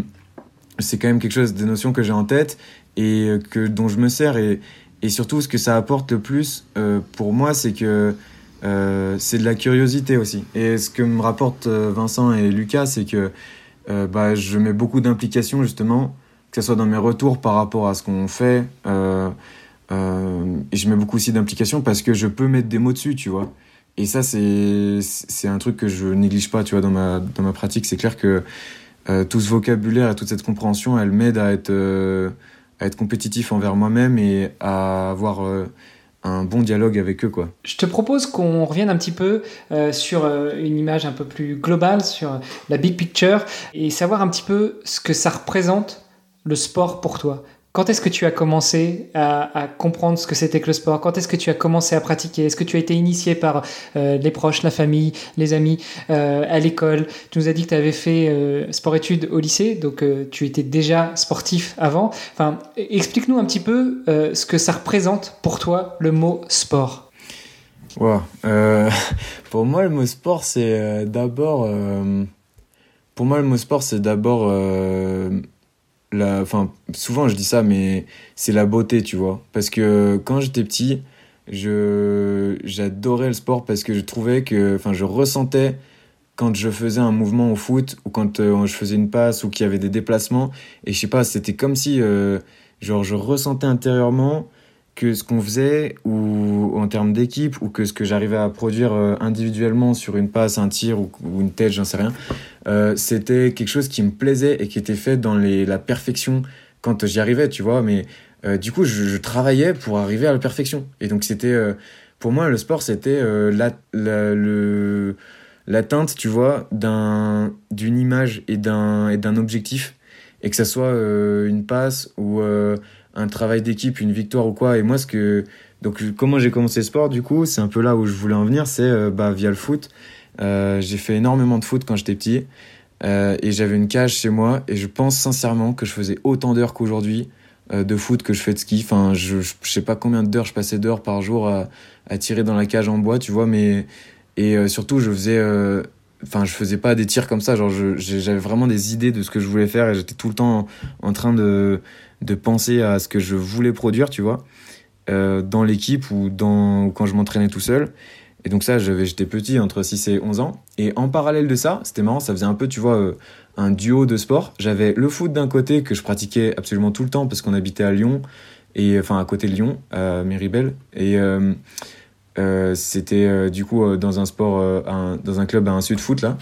c'est quand même quelque chose, des notions que j'ai en tête et que dont je me sers, et et surtout ce que ça apporte le plus euh, pour moi, c'est que Euh, c'est de la curiosité aussi. Et ce que me rapportent euh, Vincent et Lucas, c'est que euh, bah, je mets beaucoup d'implications, justement, que ce soit dans mes retours par rapport à ce qu'on fait. Euh, euh, et je mets beaucoup aussi d'implications parce que je peux mettre des mots dessus, tu vois. Et ça, c'est, c'est un truc que je néglige pas, tu vois, dans ma, dans ma pratique. C'est clair que euh, tout ce vocabulaire et toute cette compréhension, elle m'aide à être, euh, à être compétitif envers moi-même et à avoir... Euh, un bon dialogue avec eux, quoi. Je te propose qu'on revienne un petit peu euh, sur euh, une image un peu plus globale, sur euh, la big picture, et savoir un petit peu ce que ça représente, le sport, pour toi. Quand est-ce que tu as commencé à, à comprendre ce que c'était que le sport ? Quand est-ce que tu as commencé à pratiquer ? Est-ce que tu as été initié par euh, les proches, la famille, les amis, euh, à l'école ? Tu nous as dit que tu avais fait euh, sport-études au lycée, donc euh, tu étais déjà sportif avant. Enfin, explique-nous un petit peu euh, ce que ça représente pour toi, le mot sport. Wow. Euh, pour moi, le mot sport, c'est euh, d'abord... Euh, pour moi, le mot sport, c'est d'abord... Euh, La, enfin, souvent je dis ça, mais c'est la beauté, tu vois, parce que quand j'étais petit, je, j'adorais le sport parce que je trouvais que, enfin, je ressentais quand je faisais un mouvement au foot ou quand euh, je faisais une passe ou qu'il y avait des déplacements, et je sais pas, c'était comme si euh, genre je ressentais intérieurement que ce qu'on faisait, ou en termes d'équipe, ou que ce que j'arrivais à produire euh, individuellement sur une passe, un tir ou, ou une tête, j'en sais rien, Euh, c'était quelque chose qui me plaisait et qui était fait dans les, la perfection quand j'y arrivais, tu vois. Mais euh, du coup, je, je travaillais pour arriver à la perfection. Et donc, c'était, euh, pour moi, le sport, c'était euh, la, la, le, l'atteinte, tu vois, d'un, d'une image et d'un, et d'un objectif. Et que ça soit euh, une passe ou euh, un travail d'équipe, une victoire ou quoi. Et moi, ce que, donc, comment j'ai commencé le sport, du coup, c'est un peu là où je voulais en venir, c'est euh, bah, via le foot. Euh, j'ai fait énormément de foot quand j'étais petit euh, et j'avais une cage chez moi, et je pense sincèrement que je faisais autant d'heures qu'aujourd'hui euh, de foot que je fais de ski. Enfin, je, je sais pas combien d'heures je passais d'heures par jour à, à tirer dans la cage en bois, tu vois. Mais et euh, surtout, je faisais, enfin, euh, je faisais pas des tirs comme ça. Genre, je, j'avais vraiment des idées de ce que je voulais faire, et j'étais tout le temps en, en train de de penser à ce que je voulais produire, tu vois, euh, dans l'équipe ou dans ou quand je m'entraînais tout seul. Et donc ça, j'étais petit, entre six et onze ans. Et en parallèle de ça, c'était marrant, ça faisait un peu, tu vois, un duo de sport. J'avais le foot d'un côté, que je pratiquais absolument tout le temps, parce qu'on habitait à Lyon, et, enfin à côté de Lyon, à Méribel. Et euh, euh, c'était euh, du coup euh, dans un sport, euh, un, dans un club à un sud foot, là.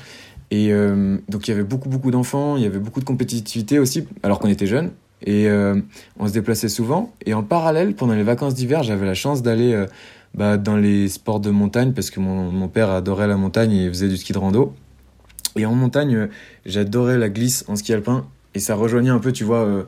Et euh, donc il y avait beaucoup, beaucoup d'enfants, il y avait beaucoup de compétitivité aussi, alors qu'on était jeunes. Et euh, on se déplaçait souvent. Et en parallèle, pendant les vacances d'hiver, j'avais la chance d'aller... Euh, Bah, dans les sports de montagne, parce que mon, mon père adorait la montagne et faisait du ski de rando. Et en montagne, j'adorais la glisse en ski alpin, et ça rejoignait un peu, tu vois, euh,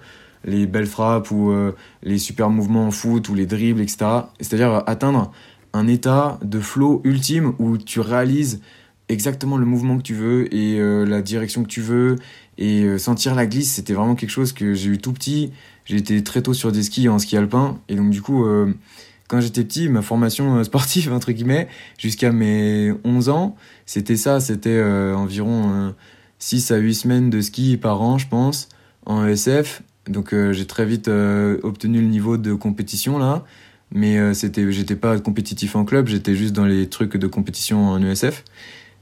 les belles frappes ou euh, les super mouvements en foot ou les dribbles, et cetera. C'est-à-dire euh, atteindre un état de flow ultime où tu réalises exactement le mouvement que tu veux et euh, la direction que tu veux, et euh, sentir la glisse, c'était vraiment quelque chose que j'ai eu tout petit. J'ai été très tôt sur des skis en ski alpin, et donc du coup... Euh, Quand j'étais petit, ma formation sportive, entre guillemets, jusqu'à mes onze ans, c'était ça, c'était euh, environ euh, six à huit semaines de ski par an, je pense, en E S F. Donc euh, j'ai très vite euh, obtenu le niveau de compétition, là. Mais euh, c'était, j'étais pas compétitif en club, j'étais juste dans les trucs de compétition en E S F.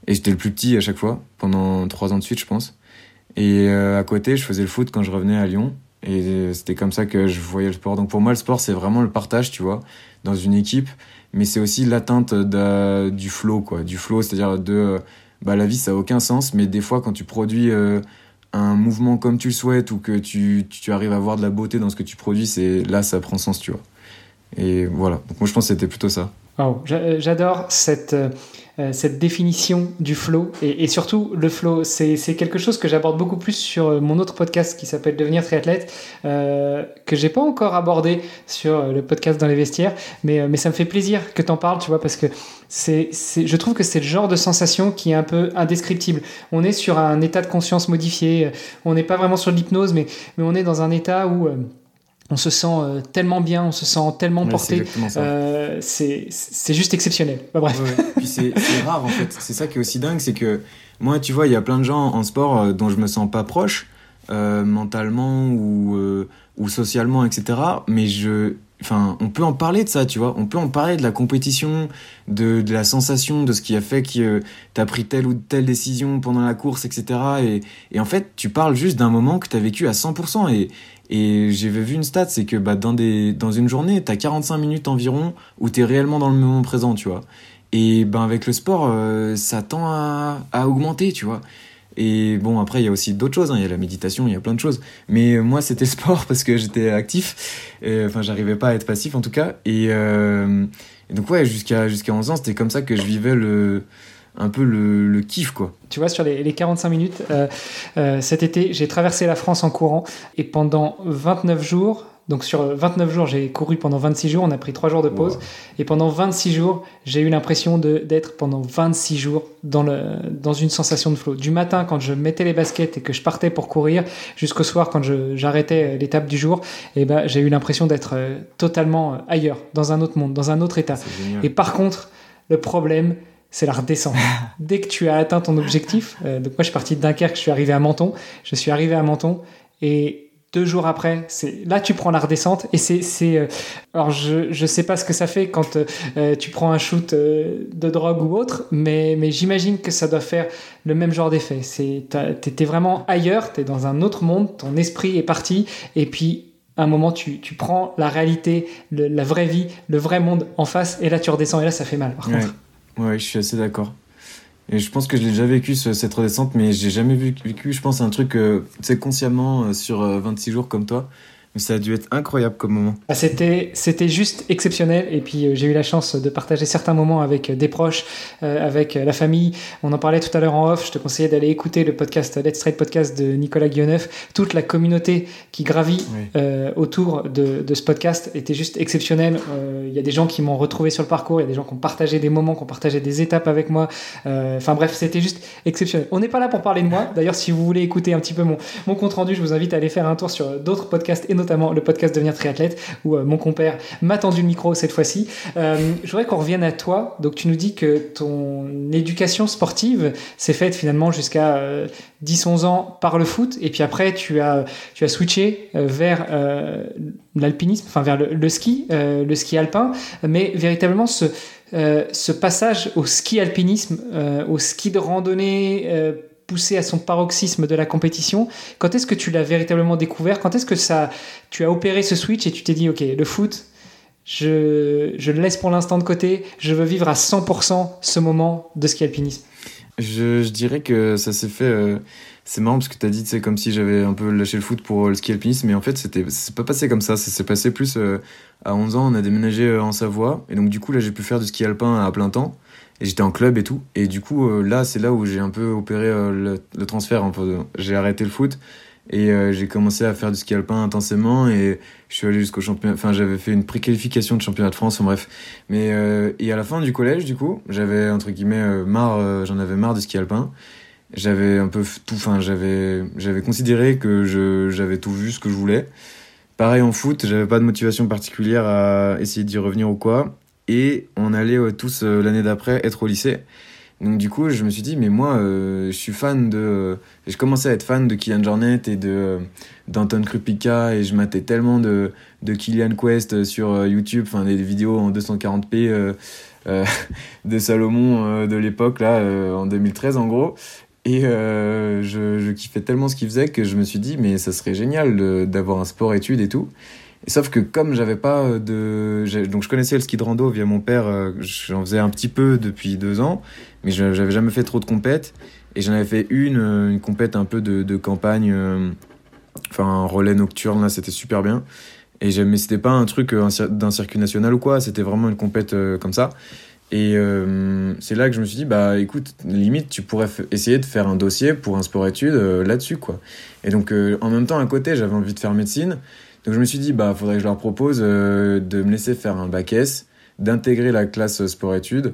Et j'étais le plus petit à chaque fois, pendant trois ans de suite, je pense. Et euh, à côté, je faisais le foot quand je revenais à Lyon. Et c'était comme ça que je voyais le sport. Donc pour moi, le sport, c'est vraiment le partage, tu vois, dans une équipe. Mais c'est aussi l'atteinte du flow, quoi. Du flow, c'est-à-dire de... Bah, la vie, ça n'a aucun sens. Mais des fois, quand tu produis euh, un mouvement comme tu le souhaites ou que tu, tu arrives à voir de la beauté dans ce que tu produis, c'est, là, ça prend sens, tu vois. Et voilà. Donc moi, je pense que c'était plutôt ça. Wow. J'adore cette, euh, cette définition du flow et, et surtout le flow, c'est, c'est quelque chose que j'aborde beaucoup plus sur mon autre podcast qui s'appelle Devenir triathlète, euh, que j'ai pas encore abordé sur le podcast Dans les Vestiaires, mais, mais ça me fait plaisir que t'en parles, tu vois, parce que c'est, c'est, je trouve que c'est le genre de sensation qui est un peu indescriptible. On est sur un état de conscience modifié, on n'est pas vraiment sur de l'hypnose, mais, mais on est dans un état où... Euh, on se sent euh, tellement bien, on se sent tellement ouais, porté. C'est, euh, c'est, c'est juste exceptionnel. Bah, bref. Ouais. Puis c'est, c'est rare, en fait. C'est ça qui est aussi dingue, c'est que moi, tu vois, il y a plein de gens en sport euh, dont je me sens pas proche, euh, mentalement ou, euh, ou socialement, et cetera. Mais je... Enfin, on peut en parler de ça, tu vois. On peut en parler de la compétition, de, de la sensation, de ce qui a fait que euh, t'as pris telle ou telle décision pendant la course, et cetera. Et, et en fait, tu parles juste d'un moment que t'as vécu à cent pour cent. Et, et j'avais vu une stat, c'est que bah, dans, des, dans une journée, t'as quarante-cinq minutes environ où t'es réellement dans le moment présent, tu vois. Et ben, avec le sport, euh, ça tend à, à augmenter, tu vois. Et bon, après, il y a aussi d'autres choses, hein. Il y a la méditation, il y a plein de choses. Mais moi, c'était sport parce que j'étais actif. Et, enfin, j'arrivais pas à être passif, en tout cas. Et, euh, et donc, ouais, jusqu'à, jusqu'à onze ans, c'était comme ça que je vivais le, un peu le, le kiff, quoi. Tu vois, sur les, les quarante-cinq minutes, euh, euh, cet été, j'ai traversé la France en courant. Et pendant vingt-neuf jours... Donc sur vingt-neuf jours, j'ai couru pendant vingt-six jours, on a pris trois jours de pause. Wow. Et pendant vingt-six jours, j'ai eu l'impression de, d'être pendant vingt-six jours dans, le, dans une sensation de flow. Du matin, quand je mettais les baskets et que je partais pour courir, jusqu'au soir, quand je, j'arrêtais l'étape du jour, eh ben, j'ai eu l'impression d'être euh, totalement ailleurs, dans un autre monde, dans un autre état. Et par contre, le problème... c'est la redescente. Dès que tu as atteint ton objectif, euh, donc moi je suis parti de Dunkerque, je suis arrivé à Menton, je suis arrivé à Menton et... deux jours après, c'est... là tu prends la redescente et c'est, c'est... alors je je sais pas ce que ça fait quand euh, tu prends un shoot euh, de drogue ou autre, mais mais j'imagine que ça doit faire le même genre d'effet. C'est t'es vraiment ailleurs, t'es dans un autre monde, ton esprit est parti et puis à un moment tu tu prends la réalité, le, la vraie vie, le vrai monde en face et là tu redescends et là ça fait mal. Par ouais. contre. Ouais, je suis assez d'accord. Et je pense que je l'ai déjà vécu, cette redescente, mais j'ai jamais vécu, je pense, un truc, euh, tu sais, consciemment, euh, sur euh, vingt-six jours comme toi. Mais ça a dû être incroyable comme moment. Ah, c'était, c'était juste exceptionnel. Et puis, euh, j'ai eu la chance de partager certains moments avec euh, des proches, euh, avec euh, la famille. On en parlait tout à l'heure en off. Je te conseillais d'aller écouter le podcast Let's Trade Podcast de Nicolas Guionneuf. Toute la communauté qui gravit oui. euh, autour de, de ce podcast était juste exceptionnelle. Euh, Il y a des gens qui m'ont retrouvé sur le parcours, il y a des gens qui ont partagé des moments, qui ont partagé des étapes avec moi. Euh, enfin bref, c'était juste exceptionnel. On n'est pas là pour parler de moi. D'ailleurs, si vous voulez écouter un petit peu mon, mon compte-rendu, je vous invite à aller faire un tour sur d'autres podcasts, et notamment le podcast Devenir triathlète, où euh, mon compère m'a tendu le micro cette fois-ci. Euh, je voudrais qu'on revienne à toi. Donc, tu nous dis que ton éducation sportive s'est faite finalement jusqu'à euh, dix onze ans par le foot. Et puis après, tu as, tu as switché euh, vers... Euh, l'alpinisme, enfin vers le, le ski, euh, le ski alpin, mais véritablement ce, euh, ce passage au ski alpinisme, euh, au ski de randonnée, euh, poussé à son paroxysme de la compétition, quand est-ce que tu l'as véritablement découvert? Quand est-ce que ça, tu as opéré ce switch et tu t'es dit, ok, le foot, je, je le laisse pour l'instant de côté, je veux vivre à cent pour cent ce moment de ski alpinisme? Je, je dirais que ça s'est fait... Euh... C'est marrant parce que t'as dit, c'est comme si j'avais un peu lâché le foot pour le ski alpinisme, mais en fait, c'était, c'est pas passé comme ça. Ça s'est passé plus euh, à onze ans, on a déménagé euh, en Savoie, et donc du coup, là, j'ai pu faire du ski alpin à plein temps, et j'étais en club et tout. Et du coup, euh, là, c'est là où j'ai un peu opéré euh, le, le transfert. Hein, pour, j'ai arrêté le foot, et euh, j'ai commencé à faire du ski alpin intensément, et je suis allé jusqu'au championnat. Enfin, j'avais fait une pré-qualification de championnat de France, en bref. Mais, euh, et à la fin du collège, du coup, j'avais, entre guillemets, euh, marre, euh, j'en avais marre du ski alpin. J'avais un peu tout, enfin, j'avais, j'avais considéré que je, j'avais tout vu, ce que je voulais. Pareil en foot, j'avais pas de motivation particulière à essayer d'y revenir ou quoi. Et on allait tous l'année d'après être au lycée. Donc du coup, je me suis dit, mais moi, euh, je suis fan de... Euh, je commençais à être fan de Kylian Jornet et de, euh, d'Anton Krupika, et je matais tellement de, de Kylian Quest sur euh, YouTube, enfin des vidéos en deux cent quarante p euh, euh, de Salomon euh, de l'époque, là, euh, en deux mille treize en gros. Et euh, je, je kiffais tellement ce qu'il faisait que je me suis dit, mais ça serait génial de, d'avoir un sport-études et tout. Sauf que comme j'avais pas de... Donc je connaissais le ski de rando via mon père, j'en faisais un petit peu depuis deux ans, mais je, j'avais jamais fait trop de compètes. Et j'en avais fait une, une compète un peu de, de campagne, euh, enfin un relais nocturne, là c'était super bien. Et j'ai... Mais c'était pas un truc d'un circuit national ou quoi, c'était vraiment une compète euh, comme ça. Et euh, c'est là que je me suis dit, bah écoute, limite tu pourrais f- essayer de faire un dossier pour un sport-études euh, là-dessus quoi. Et donc euh, en même temps à côté j'avais envie de faire médecine. Donc je me suis dit, bah, faudrait que je leur propose euh, de me laisser faire un bac S, d'intégrer la classe sport-études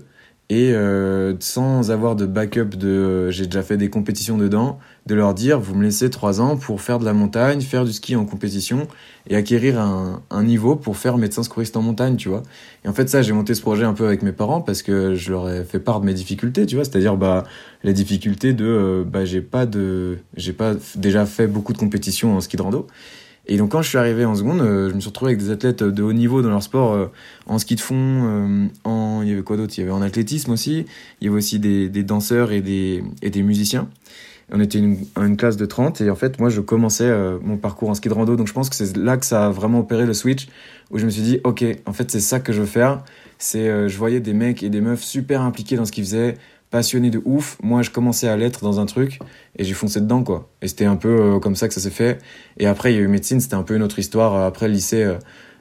et euh, sans avoir de backup de euh, j'ai déjà fait des compétitions dedans, de leur dire vous me laissez trois ans pour faire de la montagne, faire du ski en compétition et acquérir un, un niveau pour faire médecin secouriste en montagne, tu vois. Et en fait ça, j'ai monté ce projet un peu avec mes parents parce que je leur ai fait part de mes difficultés, tu vois, c'est-à-dire bah les difficultés de euh, bah j'ai pas de j'ai pas déjà fait beaucoup de compétitions en ski de rando. Et donc quand je suis arrivé en seconde, euh, je me suis retrouvé avec des athlètes de haut niveau dans leur sport, euh, en ski de fond, euh, en il y avait quoi d'autre, il y avait en athlétisme aussi, il y avait aussi des, des danseurs et des, et des musiciens. On était une, une classe de trente et en fait moi je commençais euh, mon parcours en ski de rando, donc je pense que c'est là que ça a vraiment opéré le switch, où je me suis dit ok, en fait c'est ça que je veux faire, c'est, euh, je voyais des mecs et des meufs super impliqués dans ce qu'ils faisaient, passionné de ouf, moi je commençais à l'être dans un truc et j'ai foncé dedans quoi. Et c'était un peu euh, comme ça que ça s'est fait. Et après il y a eu médecine, c'était un peu une autre histoire euh, après le lycée euh,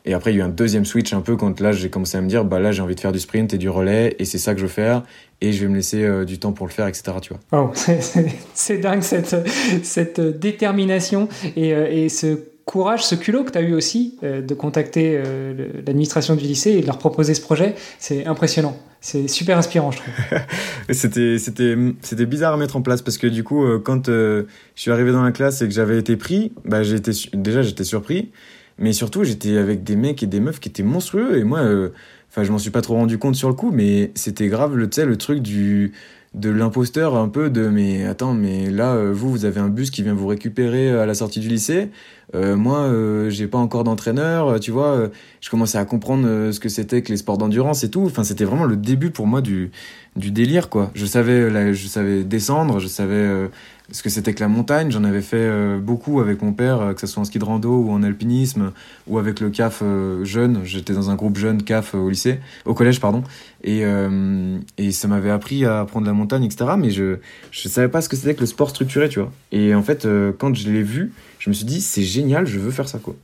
et après il y a eu un deuxième switch un peu quand là j'ai commencé à me dire bah là j'ai envie de faire du sprint et du relais et c'est ça que je veux faire et je vais me laisser euh, du temps pour le faire, etc, tu vois. Oh, c'est, c'est, c'est dingue cette, cette détermination et, euh, et ce courage, ce culot que tu as eu aussi euh, de contacter euh, l'administration du lycée et de leur proposer ce projet, c'est impressionnant. C'est super inspirant, je trouve. c'était, c'était, c'était bizarre à mettre en place parce que du coup, quand euh, je suis arrivé dans la classe et que j'avais été pris, bah, j'ai été, déjà j'étais surpris, mais surtout j'étais avec des mecs et des meufs qui étaient monstrueux et moi, enfin, euh, je m'en suis pas trop rendu compte sur le coup, mais c'était grave le, tu sais, le truc du... de l'imposteur un peu de mais attends mais là euh, vous vous avez un bus qui vient vous récupérer à la sortie du lycée, euh, moi euh, j'ai pas encore d'entraîneur, euh, tu vois, euh, je commençais à comprendre euh, ce que c'était que les sports d'endurance et tout, enfin c'était vraiment le début pour moi du du délire quoi. Je savais là, je savais descendre, je savais euh, ce que c'était que la montagne, j'en avais fait euh, beaucoup avec mon père, euh, que ce soit en ski de rando ou en alpinisme ou avec le C A F euh, jeune, j'étais dans un groupe jeune C A F euh, au lycée, au collège pardon, et euh, et ça m'avait appris à apprendre la montagne, etc, mais je je savais pas ce que c'était que le sport structuré, tu vois. Et en fait euh, quand je l'ai vu je me suis dit c'est génial, je veux faire ça quoi.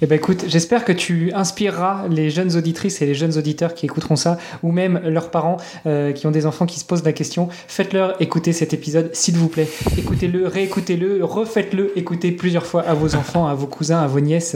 Eh ben écoute, j'espère que tu inspireras les jeunes auditrices et les jeunes auditeurs qui écouteront ça, ou même leurs parents euh, qui ont des enfants qui se posent la question. Faites-leur écouter cet épisode, s'il vous plaît. Écoutez-le, réécoutez-le, refaites-le, écoutez plusieurs fois à vos enfants, à vos cousins, à vos nièces,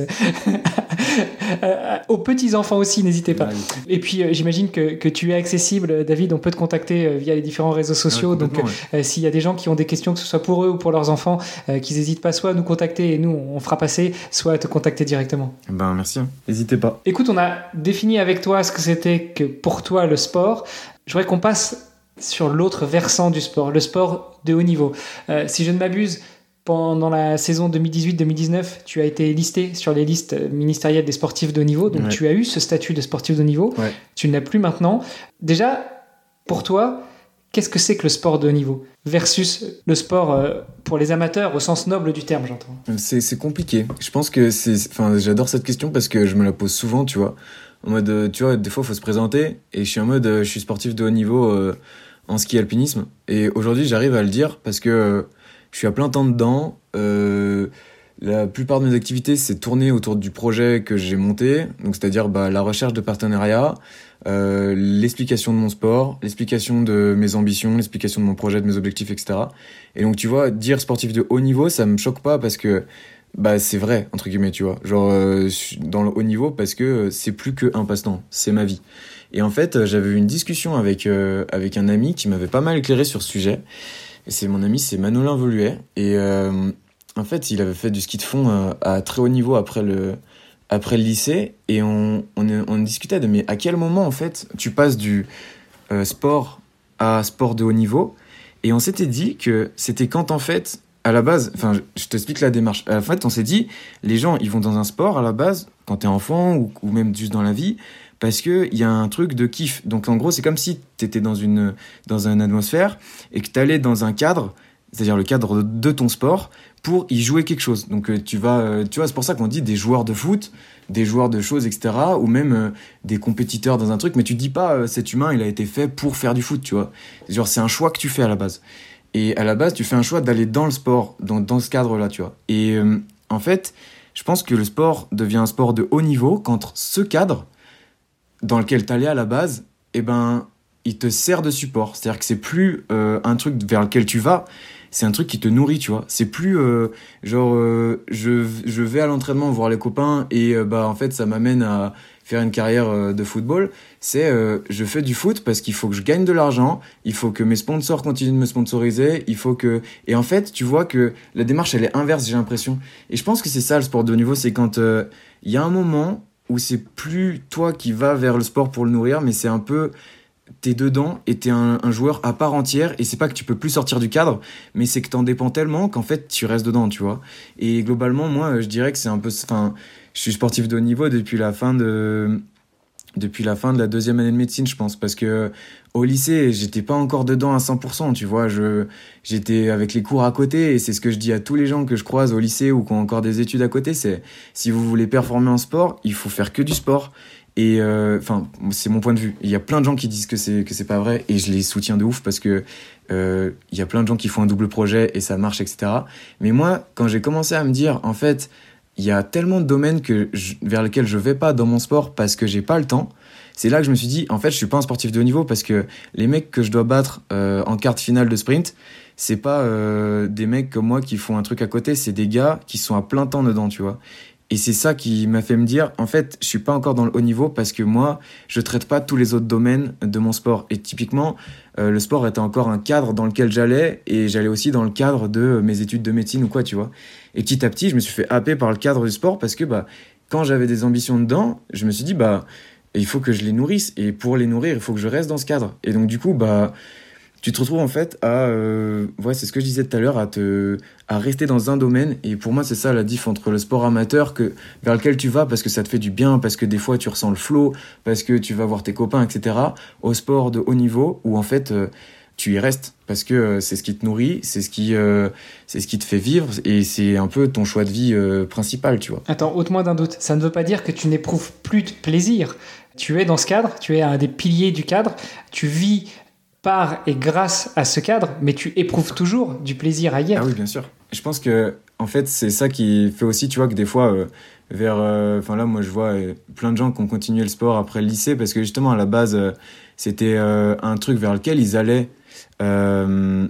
aux petits-enfants aussi, n'hésitez pas. Et puis euh, j'imagine que, que tu es accessible, David, on peut te contacter euh, via les différents réseaux sociaux, ouais, donc ouais. euh, s'il y a des gens qui ont des questions, que ce soit pour eux ou pour leurs enfants, euh, qu'ils n'hésitent pas soit à nous contacter et nous on fera passer, soit à te contacter directement. Ben merci, n'hésitez pas. Écoute, on a défini avec toi ce que c'était que pour toi le sport. Je voudrais qu'on passe sur l'autre versant du sport, le sport de haut niveau. Euh, si je ne m'abuse, pendant la saison deux mille dix-huit deux mille dix-neuf, tu as été listé sur les listes ministérielles des sportifs de haut niveau, donc ouais. Tu as eu ce statut de sportif de haut niveau, ouais. Tu ne l'as plus maintenant. Déjà, pour toi, qu'est-ce que c'est que le sport de haut niveau versus le sport euh, pour les amateurs au sens noble du terme, j'entends? C'est, c'est compliqué. Je pense que c'est... Enfin, j'adore cette question parce que je me la pose souvent, tu vois. En mode, tu vois, des fois, il faut se présenter. Et je suis en mode, je suis sportif de haut niveau euh, en ski alpinisme. Et aujourd'hui, j'arrive à le dire parce que euh, je suis à plein temps dedans. Euh, la plupart de mes activités, c'est tourné autour du projet que j'ai monté. Donc, c'est-à-dire bah, la recherche de partenariats, euh, l'explication de mon sport, l'explication de mes ambitions, l'explication de mon projet, de mes objectifs, et cetera. Et donc, tu vois, dire sportif de haut niveau, ça me choque pas parce que bah c'est vrai entre guillemets, tu vois, genre euh, dans le haut niveau parce que euh, c'est plus qu'un passe-temps, c'est ma vie. Et en fait euh, j'avais eu une discussion avec euh, avec un ami qui m'avait pas mal éclairé sur ce sujet, et c'est mon ami, c'est Manolin Voluet, et euh, en fait il avait fait du ski de fond euh, à très haut niveau après le après le lycée, et on on on discutait de mais à quel moment en fait tu passes du euh, sport à sport de haut niveau. Et on s'était dit que c'était quand, en fait, à la base... Enfin, je t'explique la démarche. En fait, on s'est dit, les gens, ils vont dans un sport, à la base, quand t'es enfant ou, ou même juste dans la vie, parce qu'il y a un truc de kiff. Donc, en gros, c'est comme si t'étais dans une, dans une atmosphère et que t'allais dans un cadre, c'est-à-dire le cadre de ton sport, pour y jouer quelque chose. Donc, tu vas... Tu vois, c'est pour ça qu'on dit des joueurs de foot, des joueurs de choses, et cetera, ou même euh, des compétiteurs dans un truc, mais tu dis pas euh, cet humain, il a été fait pour faire du foot, tu vois. Genre, c'est un choix que tu fais à la base. Et à la base, tu fais un choix d'aller dans le sport, dans, dans ce cadre-là, tu vois. Et euh, en fait, je pense que le sport devient un sport de haut niveau quand ce cadre dans lequel t'allais à la base, eh ben, il te sert de support. C'est-à-dire que c'est plus euh, un truc vers lequel tu vas, c'est un truc qui te nourrit, tu vois. C'est plus euh, genre euh, je je vais à l'entraînement voir les copains et euh, bah en fait ça m'amène à faire une carrière euh, de football. C'est euh, je fais du foot parce qu'il faut que je gagne de l'argent, il faut que mes sponsors continuent de me sponsoriser, il faut que et en fait tu vois que la démarche elle est inverse, j'ai l'impression. Et je pense que c'est ça le sport de haut niveau, c'est quand il euh, y a un moment où c'est plus toi qui vas vers le sport pour le nourrir, mais c'est un peu t'es dedans et t'es un, un joueur à part entière, et c'est pas que tu peux plus sortir du cadre, mais c'est que t'en dépends tellement qu'en fait tu restes dedans, tu vois. Et globalement, moi je dirais que c'est un peu, enfin, je suis sportif de haut niveau depuis la fin de depuis la fin de la deuxième année de médecine, je pense, parce que au lycée j'étais pas encore dedans à cent pour cent, tu vois. Je j'étais avec les cours à côté, et c'est ce que je dis à tous les gens que je croise au lycée ou qui ont encore des études à côté, c'est si vous voulez performer en sport, il faut faire que du sport. Et enfin, euh, c'est mon point de vue. Il y a plein de gens qui disent que c'est que c'est pas vrai, et je les soutiens de ouf parce que il euh, y a plein de gens qui font un double projet et ça marche, et cetera. Mais moi, quand j'ai commencé à me dire, en fait, il y a tellement de domaines que je, vers lesquels je vais pas dans mon sport parce que j'ai pas le temps. C'est là que je me suis dit, en fait, je suis pas un sportif de haut niveau parce que les mecs que je dois battre euh, en quart de finale de sprint, c'est pas euh, des mecs comme moi qui font un truc à côté, c'est des gars qui sont à plein temps dedans, tu vois. Et c'est ça qui m'a fait me dire, en fait, je suis pas encore dans le haut niveau parce que moi, je traite pas tous les autres domaines de mon sport. Et typiquement, euh, le sport était encore un cadre dans lequel j'allais, et j'allais aussi dans le cadre de mes études de médecine ou quoi, tu vois. Et petit à petit, je me suis fait happer par le cadre du sport parce que, bah, quand j'avais des ambitions dedans, je me suis dit, bah, il faut que je les nourrisse. Et pour les nourrir, il faut que je reste dans ce cadre. Et donc, du coup, bah, tu te retrouves en fait à, euh, ouais, c'est ce que je disais tout à l'heure, à te, à rester dans un domaine. Et pour moi, c'est ça la diff entre le sport amateur que vers lequel tu vas parce que ça te fait du bien, parce que des fois tu ressens le flow, parce que tu vas voir tes copains, et cetera. Au sport de haut niveau où en fait euh, tu y restes parce que euh, c'est ce qui te nourrit, c'est ce qui, euh, c'est ce qui te fait vivre, et c'est un peu ton choix de vie euh, principal, tu vois. Attends, ôte-moi d'un doute. Ça ne veut pas dire que tu n'éprouves plus de plaisir. Tu es dans ce cadre, tu es un des piliers du cadre, tu vis par et grâce à ce cadre, mais tu éprouves toujours du plaisir à y être. Ah oui, bien sûr. Je pense que, en fait, c'est ça qui fait aussi, tu vois, que des fois, euh, vers... Enfin euh, là, moi, je vois euh, plein de gens qui ont continué le sport après le lycée, parce que justement, à la base, euh, c'était euh, un truc vers lequel ils allaient euh,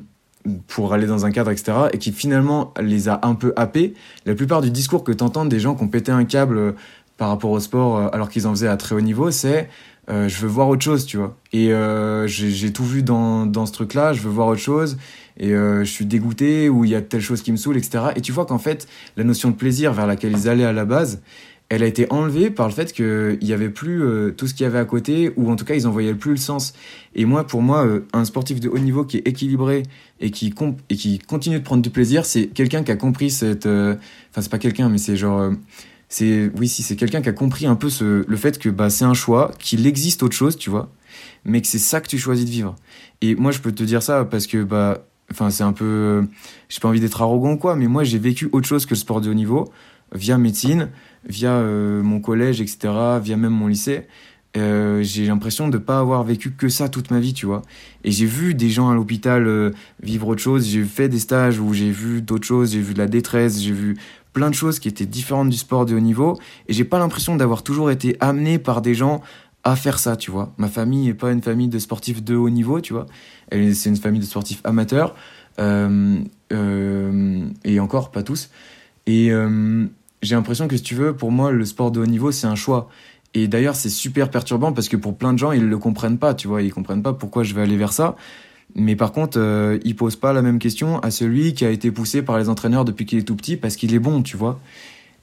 pour aller dans un cadre, et cetera, et qui, finalement, les a un peu happés. La plupart du discours que t'entends des gens qui ont pété un câble euh, par rapport au sport, euh, alors qu'ils en faisaient à très haut niveau, c'est... Euh, je veux voir autre chose, tu vois. Et euh, j'ai, j'ai tout vu dans, dans ce truc-là, je veux voir autre chose, et euh, je suis dégoûté, ou il y a telle chose qui me saoule, et cetera. Et tu vois qu'en fait, la notion de plaisir vers laquelle ils allaient à la base, elle a été enlevée par le fait qu'il n'y avait plus euh, tout ce qu'il y avait à côté, ou en tout cas, ils n'en voyaient plus le sens. Et moi, pour moi, euh, un sportif de haut niveau qui est équilibré et qui, comp- et qui continue de prendre du plaisir, c'est quelqu'un qui a compris cette... Enfin, euh, c'est pas quelqu'un, mais c'est genre... Euh, c'est oui si c'est quelqu'un qui a compris un peu ce le fait que bah c'est un choix, qu'il existe autre chose, tu vois, mais que c'est ça que tu choisis de vivre. Et moi je peux te dire ça parce que bah enfin c'est un peu, j'ai pas envie d'être arrogant ou quoi, mais moi j'ai vécu autre chose que le sport de haut niveau via médecine, via euh, mon collège, etc., via même mon lycée. Euh, j'ai l'impression de pas avoir vécu que ça toute ma vie, tu vois. Et j'ai vu des gens à l'hôpital euh, vivre autre chose, j'ai fait des stages où j'ai vu d'autres choses, j'ai vu de la détresse, j'ai vu plein de choses qui étaient différentes du sport de haut niveau, et j'ai pas l'impression d'avoir toujours été amené par des gens à faire ça, tu vois. Ma famille est pas une famille de sportifs de haut niveau, tu vois. Elle, c'est une famille de sportifs amateurs, euh, euh, et encore pas tous. Et euh, j'ai l'impression que si tu veux, pour moi, le sport de haut niveau, c'est un choix. Et d'ailleurs, c'est super perturbant parce que pour plein de gens, ils le comprennent pas, tu vois. Ils comprennent pas pourquoi je vais aller vers ça. Mais par contre, euh, il pose pas la même question à celui qui a été poussé par les entraîneurs depuis qu'il est tout petit parce qu'il est bon, tu vois.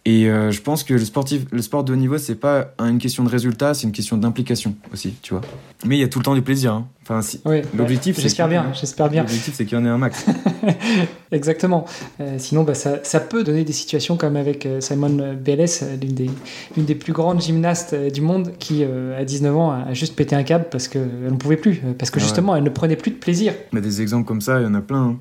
Et euh, je pense que le, sportif, le sport de haut niveau, c'est pas une question de résultat, c'est une question d'implication aussi, tu vois. Mais il y a tout le temps du plaisir. Hein. Enfin, si... oui, l'objectif, bah, c'est j'espère bien, j'espère bien. L'objectif, c'est qu'il y en ait un max. Exactement. Euh, sinon, bah, ça, ça peut donner des situations comme avec Simone Biles, l'une des, l'une des plus grandes gymnastes du monde, qui, euh, à dix-neuf ans, a juste pété un câble parce qu'elle ne pouvait plus, parce que ah, justement, ouais. elle ne prenait plus de plaisir. Mais des exemples comme ça, il y en a plein. Hein.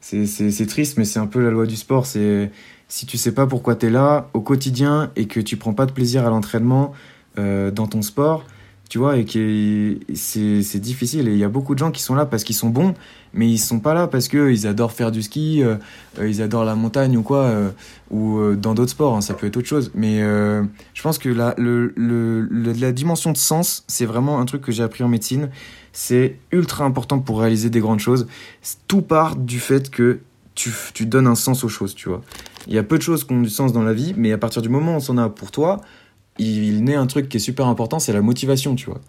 C'est, c'est, c'est triste, mais c'est un peu la loi du sport. C'est... Si tu sais pas pourquoi t'es là au quotidien et que tu prends pas de plaisir à l'entraînement euh, dans ton sport, tu vois, et que c'est, c'est difficile. Et il y a beaucoup de gens qui sont là parce qu'ils sont bons, mais ils sont pas là parce qu'ils adorent faire du ski, euh, ils adorent la montagne ou quoi, euh, ou euh, dans d'autres sports, hein, ça peut être autre chose. Mais euh, je pense que la, le, le, le, la dimension de sens, c'est vraiment un truc que j'ai appris en médecine. C'est ultra important pour réaliser des grandes choses. Tout part du fait que tu, tu donnes un sens aux choses, tu vois. Il y a peu de choses qui ont du sens dans la vie, mais à partir du moment où on s'en a pour toi, il, il naît un truc qui est super important, c'est la motivation, tu vois.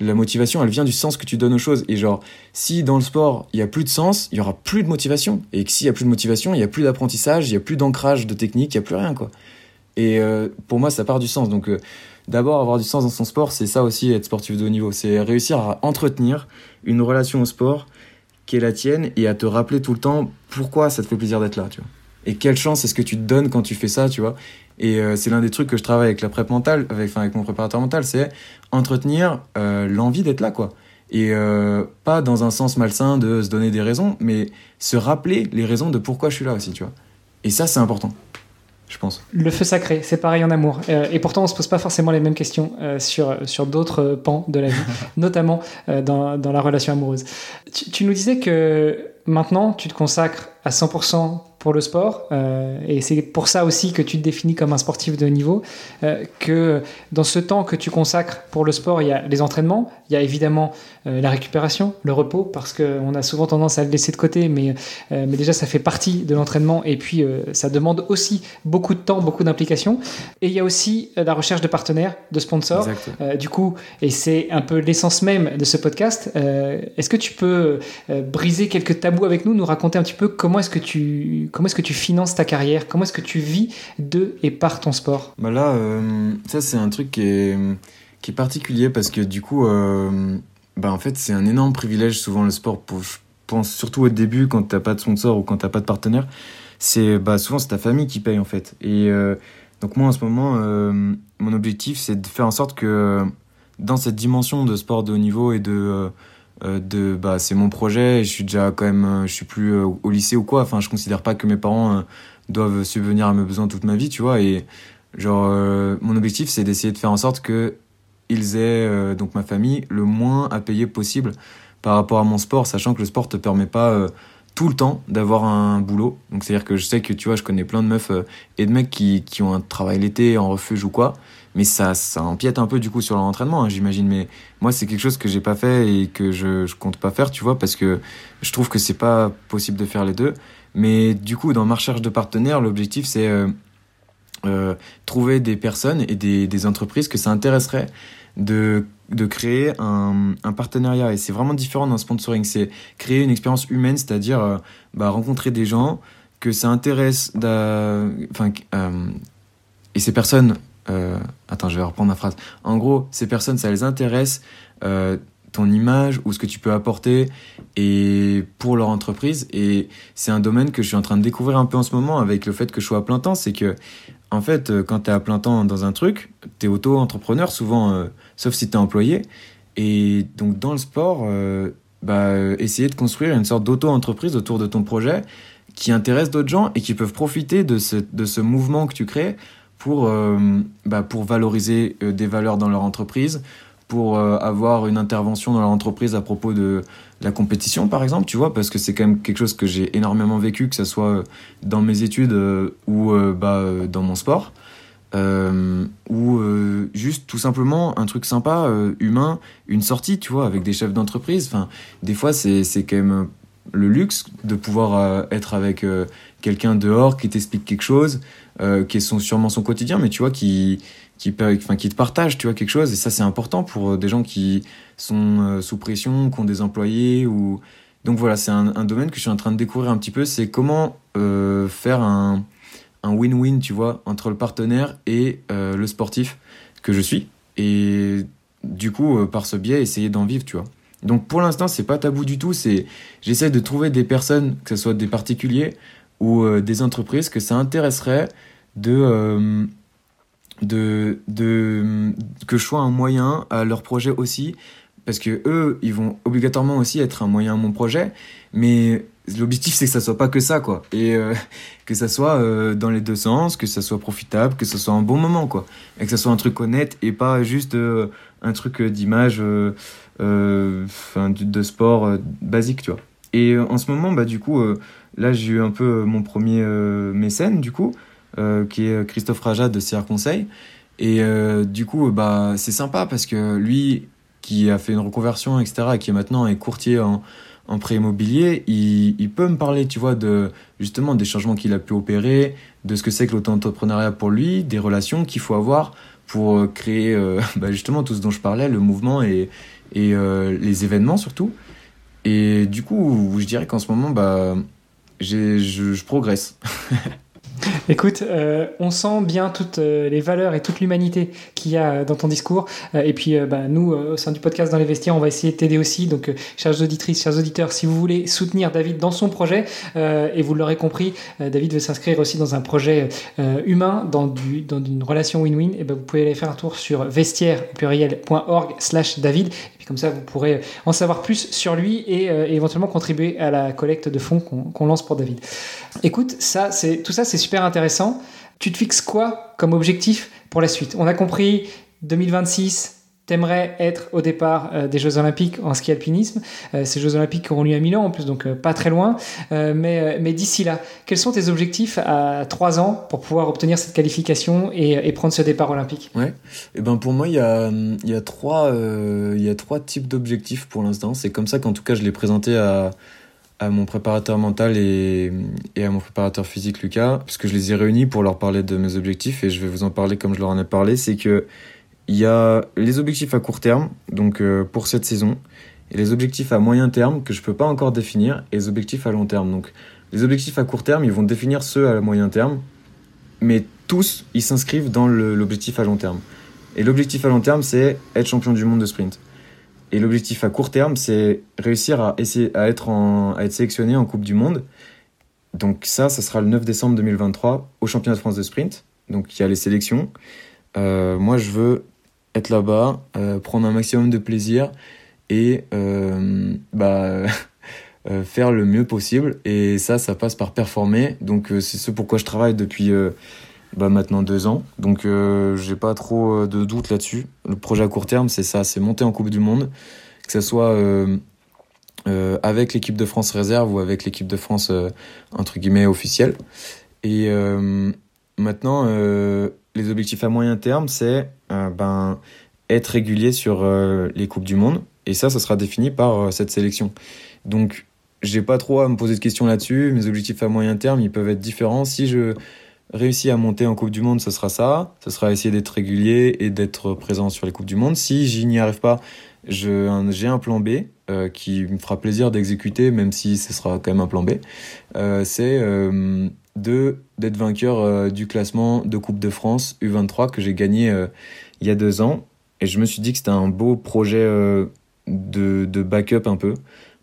La motivation, elle vient du sens que tu donnes aux choses. Et genre, si dans le sport, il n'y a plus de sens, il n'y aura plus de motivation. Et que s'il n'y a plus de motivation, il n'y a plus d'apprentissage, il n'y a plus d'ancrage de technique, il n'y a plus rien, quoi. Et euh, pour moi, ça part du sens. Donc, euh, d'abord, avoir du sens dans son sport, c'est ça aussi, être sportif de haut niveau. C'est réussir à entretenir une relation au sport qui est la tienne et à te rappeler tout le temps pourquoi ça te fait plaisir d'être là, tu vois. Et quelle chance est-ce que tu te donnes quand tu fais ça, tu vois. Et euh, c'est l'un des trucs que je travaille avec la prép mentale, avec, enfin, avec mon préparateur mental, c'est entretenir euh, l'envie d'être là, quoi. Et euh, pas dans un sens malsain de se donner des raisons, mais se rappeler les raisons de pourquoi je suis là aussi, tu vois. Et ça, c'est important, je pense. Le feu sacré, c'est pareil en amour. Euh, et pourtant, on se pose pas forcément les mêmes questions euh, sur, sur d'autres euh, pans de la vie, notamment euh, dans, dans la relation amoureuse. Tu, tu nous disais que maintenant, tu te consacres à cent pour cent pour le sport, euh, et c'est pour ça aussi que tu te définis comme un sportif de haut niveau, euh, que dans ce temps que tu consacres pour le sport, il y a les entraînements, il y a évidemment euh, la récupération, le repos, parce qu'on a souvent tendance à le laisser de côté, mais, euh, mais déjà ça fait partie de l'entraînement, et puis euh, ça demande aussi beaucoup de temps, beaucoup d'implication, et il y a aussi euh, la recherche de partenaires, de sponsors, euh, du coup, et c'est un peu l'essence même de ce podcast, euh, est-ce que tu peux euh, briser quelques tabous avec nous, nous raconter un petit peu comment est-ce que tu... Comment est-ce que tu finances ta carrière? Comment est-ce que tu vis de et par ton sport? Bah là, euh, ça c'est un truc qui est, qui est particulier parce que du coup, euh, bah en fait c'est un énorme privilège souvent le sport. Pour, je pense surtout au début quand t'as pas de sponsor ou quand t'as pas de partenaire, c'est bah souvent c'est ta famille qui paye en fait. Et euh, donc moi en ce moment, euh, mon objectif c'est de faire en sorte que dans cette dimension de sport de haut niveau et de euh, de bah c'est mon projet, je suis déjà quand même je suis plus euh, au lycée ou quoi, enfin je considère pas que mes parents euh, doivent subvenir à mes besoins toute ma vie, tu vois. Et genre euh, mon objectif c'est d'essayer de faire en sorte que ils aient euh, donc ma famille le moins à payer possible par rapport à mon sport, sachant que le sport te permet pas euh, tout le temps d'avoir un boulot. Donc c'est à dire que je sais que tu vois je connais plein de meufs euh, et de mecs qui qui ont un travail l'été en refuge ou quoi. Mais ça, ça empiète un peu du coup sur leur entraînement, hein, j'imagine. Mais moi, c'est quelque chose que j'ai pas fait et que je, je compte pas faire, tu vois, parce que je trouve que c'est pas possible de faire les deux. Mais du coup, dans ma recherche de partenaires, l'objectif, c'est euh, euh, trouver des personnes et des, des entreprises que ça intéresserait de, de créer un, un partenariat. Et c'est vraiment différent d'un sponsoring. C'est créer une expérience humaine, c'est-à-dire euh, bah, rencontrer des gens que ça intéresse. Enfin, euh, et ces personnes. Euh, attends, je vais reprendre ma phrase. En gros, ces personnes, ça les intéresse, euh, ton image ou ce que tu peux apporter et pour leur entreprise. Et c'est un domaine que je suis en train de découvrir un peu en ce moment avec le fait que je sois à plein temps. C'est que, en fait, quand t'es à plein temps dans un truc, t'es auto-entrepreneur souvent, euh, sauf si t'es employé. Et donc, dans le sport, euh, bah, essayer de construire une sorte d'auto-entreprise autour de ton projet qui intéresse d'autres gens et qui peuvent profiter de ce, de ce mouvement que tu crées pour, euh, bah, pour valoriser euh, des valeurs dans leur entreprise, pour euh, avoir une intervention dans leur entreprise à propos de, de la compétition, par exemple, tu vois, parce que c'est quand même quelque chose que j'ai énormément vécu, que ce soit dans mes études euh, ou euh, bah, dans mon sport, euh, ou euh, juste tout simplement un truc sympa, euh, humain, une sortie, tu vois, avec des chefs d'entreprise. Enfin, des fois, c'est, c'est quand même le luxe de pouvoir euh, être avec euh, quelqu'un dehors qui t'explique quelque chose, euh, qui est son, sûrement son quotidien, mais tu vois, qui, qui, enfin, qui te partage, tu vois, quelque chose. Et ça, c'est important pour euh, des gens qui sont euh, sous pression, qui ont des employés. Ou... Donc voilà, c'est un, un domaine que je suis en train de découvrir un petit peu. C'est comment euh, faire un, un win-win, tu vois, entre le partenaire et euh, le sportif que je suis. Et du coup, euh, par ce biais, essayer d'en vivre, tu vois. Donc pour l'instant, c'est pas tabou du tout. C'est, j'essaie de trouver des personnes, que ce soit des particuliers ou euh, des entreprises, que ça intéresserait de, euh, de, de que je sois un moyen à leur projet aussi, parce que eux, ils vont obligatoirement aussi être un moyen à mon projet. Mais l'objectif, c'est que ça soit pas que ça, quoi, et euh, que ça soit euh, dans les deux sens, que ça soit profitable, que ça soit un bon moment, quoi, et que ça soit un truc honnête et pas juste euh, un truc d'image, euh, euh, de sport euh, basique, tu vois. Et euh, en ce moment, bah du coup, euh, là, j'ai eu un peu mon premier euh, mécène, du coup, euh, qui est Christophe Rajat de C R Conseil, et euh, du coup, bah c'est sympa parce que lui, qui a fait une reconversion, et cetera, et qui est maintenant est courtier en en prêt immobilier, il, il peut me parler, tu vois, de, justement, des changements qu'il a pu opérer, de ce que c'est que l'auto-entrepreneuriat pour lui, des relations qu'il faut avoir pour créer, euh, bah justement, tout ce dont je parlais, le mouvement et, et euh, les événements surtout. Et du coup, je dirais qu'en ce moment, bah, j'ai, je, je progresse. Écoute, euh, on sent bien toutes euh, les valeurs et toute l'humanité qu'il y a euh, dans ton discours. Euh, et puis, euh, bah, nous, euh, au sein du podcast Dans les Vestiaires, on va essayer de t'aider aussi. Donc, euh, chers auditrices, chers auditeurs, si vous voulez soutenir David dans son projet, euh, et vous l'aurez compris, euh, David veut s'inscrire aussi dans un projet euh, humain, dans, du, dans une relation win-win, et bah, vous pouvez aller faire un tour sur vestiaire pluriel point org slash David. Comme ça, vous pourrez en savoir plus sur lui et euh, éventuellement contribuer à la collecte de fonds qu'on, qu'on lance pour David. Écoute, ça, c'est, tout ça, c'est super intéressant. Tu te fixes quoi comme objectif pour la suite ? On a compris, deux mille vingt-six, t'aimerais être au départ euh, des Jeux Olympiques en ski alpinisme. Euh, ces Jeux Olympiques auront lieu à Milan en plus, donc euh, pas très loin. Euh, mais, euh, mais d'ici là, quels sont tes objectifs à trois ans pour pouvoir obtenir cette qualification et, et prendre ce départ olympique ? Ouais. Et ben pour moi, il y a, y a trois, euh, il y a trois types d'objectifs pour l'instant. C'est comme ça qu'en tout cas, je l'ai présenté à, à mon préparateur mental et, et à mon préparateur physique, Lucas, parce que je les ai réunis pour leur parler de mes objectifs et je vais vous en parler comme je leur en ai parlé. C'est que il y a les objectifs à court terme, donc euh, pour cette saison, et les objectifs à moyen terme que je peux pas encore définir, et les objectifs à long terme. Donc les objectifs à court terme, ils vont définir ceux à moyen terme, mais tous, ils s'inscrivent dans le, l'objectif à long terme. Et l'objectif à long terme, c'est être champion du monde de sprint. Et l'objectif à court terme, c'est réussir à essayer à être en, à être sélectionné en Coupe du Monde. Donc ça, ça sera le neuf décembre deux mille vingt-trois au championnat de France de sprint. Donc il y a les sélections. Euh, moi, je veux être là-bas, euh, prendre un maximum de plaisir et euh, bah, euh, faire le mieux possible. Et ça, ça passe par performer. Donc, euh, c'est ce pourquoi je travaille depuis euh, bah, maintenant deux ans. Donc, euh, j'ai pas trop de doutes là-dessus. Le projet à court terme, c'est ça, c'est monter en Coupe du Monde, que ça soit euh, euh, avec l'équipe de France réserve ou avec l'équipe de France euh, entre guillemets officielle. Et euh, maintenant, euh, les objectifs à moyen terme, c'est euh, ben, être régulier sur euh, les Coupes du Monde. Et ça, ça sera défini par euh, cette sélection. Donc, je n'ai pas trop à me poser de questions là-dessus. Mes objectifs à moyen terme, ils peuvent être différents. Si je réussis à monter en Coupe du Monde, ce sera ça. Ce sera essayer d'être régulier et d'être présent sur les Coupes du Monde. Si je n'y arrive pas, je, un, j'ai un plan B euh, qui me fera plaisir d'exécuter, même si ce sera quand même un plan B. Euh, c'est... Euh, de d'être vainqueur euh, du classement de Coupe de France U vingt-trois que j'ai gagné euh, il y a deux ans. Et je me suis dit que c'était un beau projet euh, de, de backup un peu,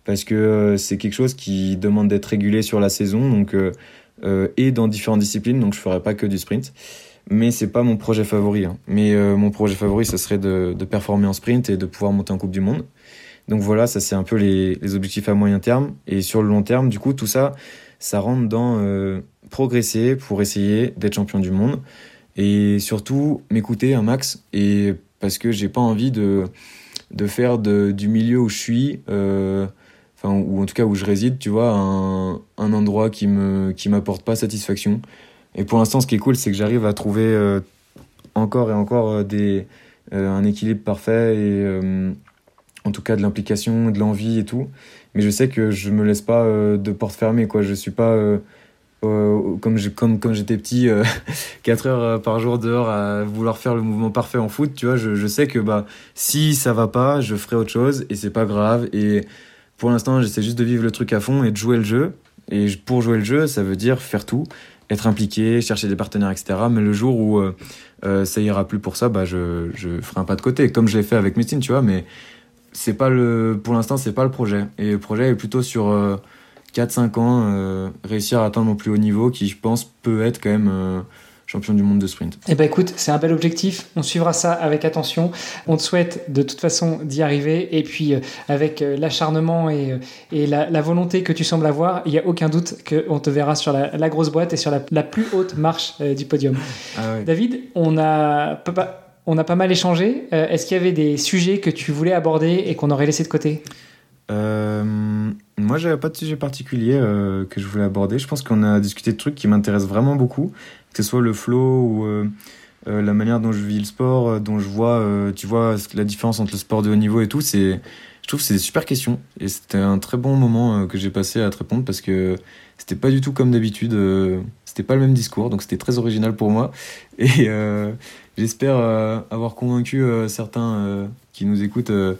parce que euh, c'est quelque chose qui demande d'être régulé sur la saison, donc, euh, euh, et dans différentes disciplines, donc je ne ferai pas que du sprint. Mais ce n'est pas mon projet favori. Hein. Mais euh, mon projet favori, ce serait de, de performer en sprint et de pouvoir monter en Coupe du Monde. Donc voilà, ça c'est un peu les, les objectifs à moyen terme. Et sur le long terme, du coup, tout ça, ça rentre dans... Euh, progresser pour essayer d'être champion du monde et surtout m'écouter un max, et parce que j'ai pas envie de de faire de, du milieu où je suis euh, enfin ou en tout cas où je réside, tu vois, un un endroit qui me qui m'apporte pas satisfaction. Et pour l'instant, ce qui est cool, c'est que j'arrive à trouver euh, encore et encore des euh, un équilibre parfait et euh, en tout cas de l'implication, de l'envie et tout. Mais je sais que je me laisse pas euh, de porte fermée, quoi. Je suis pas euh, Euh, comme, je, comme, comme j'étais petit, euh, quatre heures par jour dehors à vouloir faire le mouvement parfait en foot, tu vois. Je, je sais que bah, si ça va pas, je ferai autre chose et c'est pas grave. Et pour l'instant, j'essaie juste de vivre le truc à fond et de jouer le jeu. Et pour jouer le jeu, ça veut dire faire tout. être impliqué, chercher des partenaires, et cetera. Mais le jour où euh, euh, ça ira plus pour ça, bah je je ferai un pas de côté, comme je l'ai fait avec Médecine, tu vois. Mais c'est pas le, pour l'instant, c'est pas le projet. Et le projet est plutôt sur euh, quatre cinq ans, euh, réussir à atteindre mon plus haut niveau, qui je pense peut être quand même euh, champion du monde de sprint. Eh ben écoute, c'est un bel objectif, on suivra ça avec attention, on te souhaite de toute façon d'y arriver, et puis euh, avec euh, l'acharnement et, euh, et la, la volonté que tu sembles avoir, il n'y a aucun doute qu'on te verra sur la, la grosse boîte et sur la, la plus haute marche euh, du podium. Ah oui. David, on a, on a pas mal échangé, euh, est-ce qu'il y avait des sujets que tu voulais aborder et qu'on aurait laissé de côté ? Euh, moi j'avais pas de sujet particulier euh, que je voulais aborder. Je pense qu'on a discuté de trucs qui m'intéressent vraiment beaucoup, que ce soit le flow ou euh, euh, la manière dont je vis le sport, euh, dont je vois euh, tu vois la différence entre le sport de haut niveau et tout. C'est, je trouve que c'est des super questions et c'était un très bon moment euh, que j'ai passé à te répondre, parce que c'était pas du tout comme d'habitude, euh, c'était pas le même discours, donc c'était très original pour moi, et euh, j'espère euh, avoir convaincu euh, certains euh, qui nous écoutent euh,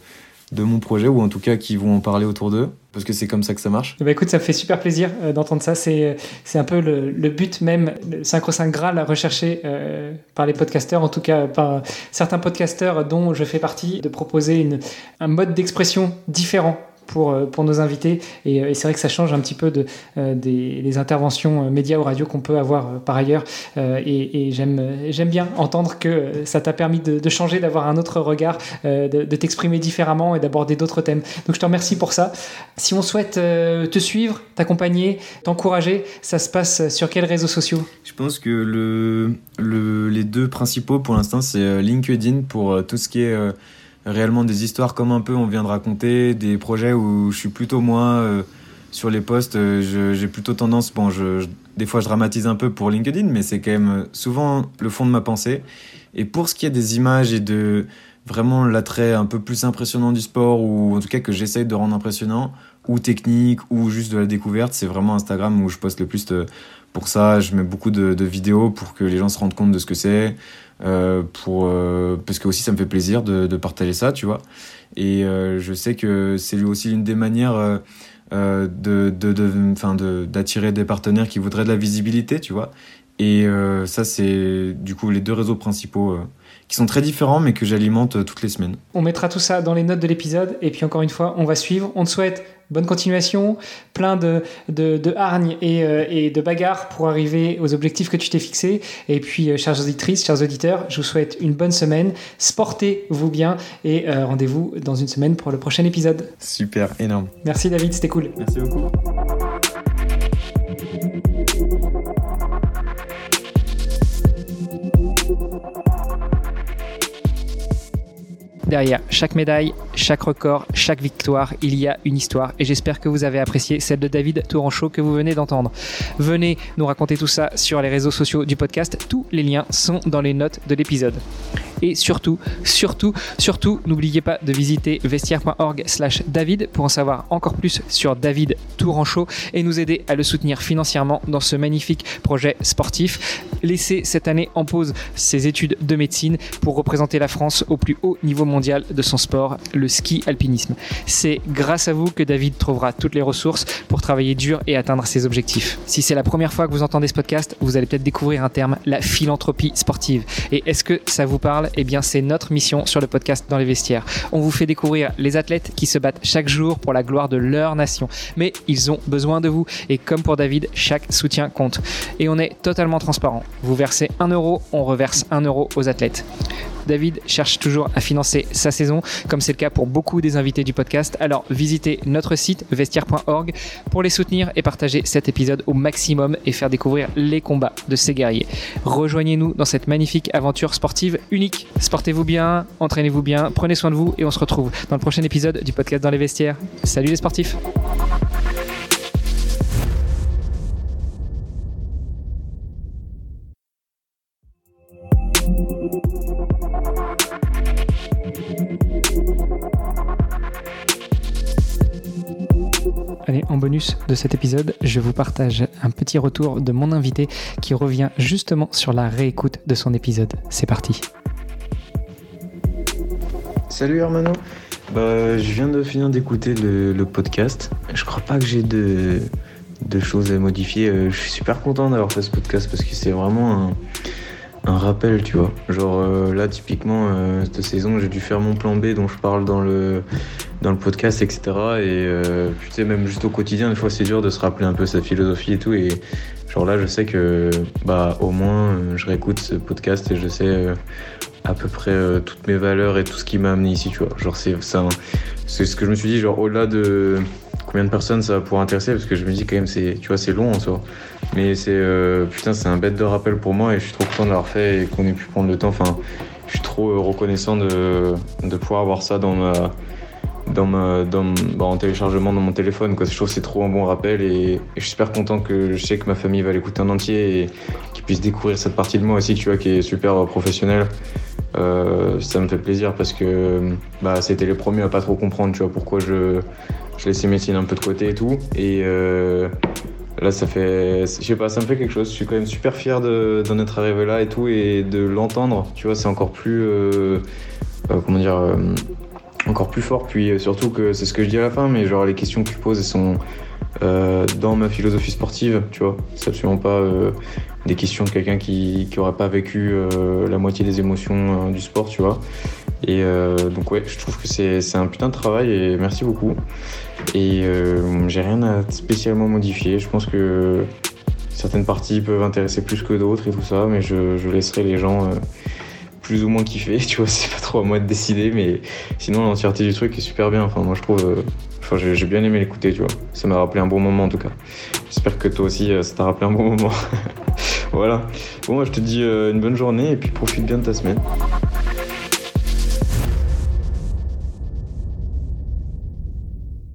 de mon projet, ou en tout cas qui vont en parler autour d'eux, parce que c'est comme ça que ça marche. Bah écoute, ça me fait super plaisir euh, d'entendre ça, c'est, c'est un peu le, le but même, le sacro-saint Graal recherché euh, par les podcasteurs, en tout cas par certains podcasteurs dont je fais partie, de proposer une, un mode d'expression différent pour, pour nos invités, et, et c'est vrai que ça change un petit peu de, euh, des, des interventions médias ou radio qu'on peut avoir euh, par ailleurs, euh, et, et j'aime, j'aime bien entendre que ça t'a permis de, de changer, d'avoir un autre regard, euh, de, de t'exprimer différemment et d'aborder d'autres thèmes, donc je te remercie pour ça. Si on souhaite euh, te suivre, t'accompagner, t'encourager, ça se passe sur quels réseaux sociaux ? Je pense que le, le, les deux principaux pour l'instant, c'est LinkedIn pour tout ce qui est euh, réellement des histoires comme un peu on vient de raconter, des projets où je suis plutôt moi euh, sur les posts, euh, je, j'ai plutôt tendance, bon je, je, des fois je dramatise un peu pour LinkedIn, mais c'est quand même souvent le fond de ma pensée. Et pour ce qui est des images et de vraiment l'attrait un peu plus impressionnant du sport, ou en tout cas que j'essaye de rendre impressionnant, ou technique, ou juste de la découverte, c'est vraiment Instagram où je poste le plus de, pour ça. Je mets beaucoup de, de vidéos pour que les gens se rendent compte de ce que c'est, euh, pour, euh, parce que aussi ça me fait plaisir de, de partager ça, tu vois. Et euh, je sais que c'est aussi l'une des manières euh, de, de, de, enfin de, d'attirer des partenaires qui voudraient de la visibilité, tu vois. Et euh, ça, c'est du coup les deux réseaux principaux euh, qui sont très différents, mais que j'alimente euh, toutes les semaines. On mettra tout ça dans les notes de l'épisode, et puis encore une fois, on va suivre. On te souhaite bonne continuation, plein de, de, de hargne et, euh, et de bagarre pour arriver aux objectifs que tu t'es fixés. Et puis, euh, chères auditrices, chers auditeurs, je vous souhaite une bonne semaine. Sportez-vous bien, et euh, rendez-vous dans une semaine pour le prochain épisode. Super, énorme. Merci David, c'était cool. Merci beaucoup. Derrière chaque médaille, chaque record, chaque victoire, il y a une histoire, et j'espère que vous avez apprécié celle de David Tourancheau que vous venez d'entendre. Venez nous raconter tout ça sur les réseaux sociaux du podcast, tous les liens sont dans les notes de l'épisode. Et surtout, surtout, surtout, n'oubliez pas de visiter vestiaire point org slash David pour en savoir encore plus sur David Tourancheau et nous aider à le soutenir financièrement dans ce magnifique projet sportif. Laissez cette année en pause ses études de médecine pour représenter la France au plus haut niveau mondial de son sport, le ski alpinisme. C'est grâce à vous que David trouvera toutes les ressources pour travailler dur et atteindre ses objectifs. Si c'est la première fois que vous entendez ce podcast, vous allez peut-être découvrir un terme, la philanthropie sportive. Et est-ce que ça vous parle ? Eh bien, c'est notre mission sur le podcast Dans les Vestiaires. On vous fait découvrir les athlètes qui se battent chaque jour pour la gloire de leur nation. Mais ils ont besoin de vous. Et comme pour David, chaque soutien compte. Et on est totalement transparent. Vous versez un euro, on reverse un euro aux athlètes. David cherche toujours à financer sa saison, comme c'est le cas pour beaucoup des invités du podcast. Alors visitez notre site vestiaire point org pour les soutenir et partager cet épisode au maximum et faire découvrir les combats de ces guerriers. Rejoignez-nous dans cette magnifique aventure sportive unique. Sportez-vous bien, entraînez-vous bien, prenez soin de vous, et on se retrouve dans le prochain épisode du podcast Dans les Vestiaires. Salut les sportifs! Allez, en bonus de cet épisode, je vous partage un petit retour de mon invité qui revient justement sur la réécoute de son épisode. C'est parti. Salut Hermano, bah, je viens de finir d'écouter le, le podcast. Je crois pas que j'ai de, de choses à modifier. Euh, je suis super content d'avoir fait ce podcast parce que c'est vraiment un, un rappel, tu vois. Genre euh, là, typiquement, euh, cette saison, j'ai dû faire mon plan B dont je parle dans le, dans le podcast, et cetera. Et euh, tu sais, même juste au quotidien, des fois, c'est dur de se rappeler un peu sa philosophie et tout. Et genre là, je sais que, bah, au moins, euh, je réécoute ce podcast et je sais... Euh, à peu près euh, toutes mes valeurs et tout ce qui m'a amené ici, tu vois. Genre c'est, c'est, un, c'est ce que je me suis dit, genre au-delà de combien de personnes ça va pouvoir intéresser, parce que je me dis quand même, c'est, tu vois, c'est long en soi. Mais c'est, euh, putain, c'est un bête de rappel pour moi et je suis trop content de l'avoir fait et qu'on ait pu prendre le temps. Enfin, je suis trop reconnaissant de, de pouvoir avoir ça dans ma, dans ma, dans, bah, en téléchargement dans mon téléphone, quoi. Je trouve que c'est trop un bon rappel et, et je suis super content que je sais que ma famille va l'écouter en entier et qu'ils puissent découvrir cette partie de moi aussi, tu vois, qui est super professionnelle. Euh, ça me fait plaisir parce que bah, c'était les premiers à pas trop comprendre, tu vois, pourquoi je, je laissais mes signes un peu de côté et tout. Et euh, là, ça fait, je sais pas, ça me fait quelque chose. Je suis quand même super fier de, d'en être arrivé là et tout et de l'entendre, tu vois, c'est encore plus, euh, euh, comment dire, euh, encore plus fort. Puis surtout que c'est ce que je dis à la fin, mais genre les questions que tu poses, elles sont euh, dans ma philosophie sportive, tu vois, c'est absolument pas. Euh, des questions de quelqu'un qui qui aurait pas vécu euh, la moitié des émotions euh, du sport, tu vois. Et euh, donc ouais, je trouve que c'est c'est un putain de travail et merci beaucoup. Et euh, j'ai rien à spécialement modifier. Je pense que certaines parties peuvent intéresser plus que d'autres et tout ça, mais je je laisserai les gens euh, plus ou moins kiffer, tu vois. C'est pas trop à moi de décider, mais sinon l'entièreté du truc est super bien. Enfin moi je trouve, euh, enfin j'ai, j'ai bien aimé l'écouter, tu vois. Ça m'a rappelé un bon moment en tout cas. J'espère que toi aussi euh, ça t'a rappelé un bon moment. Voilà, bon, je te dis une bonne journée et puis profite bien de ta semaine.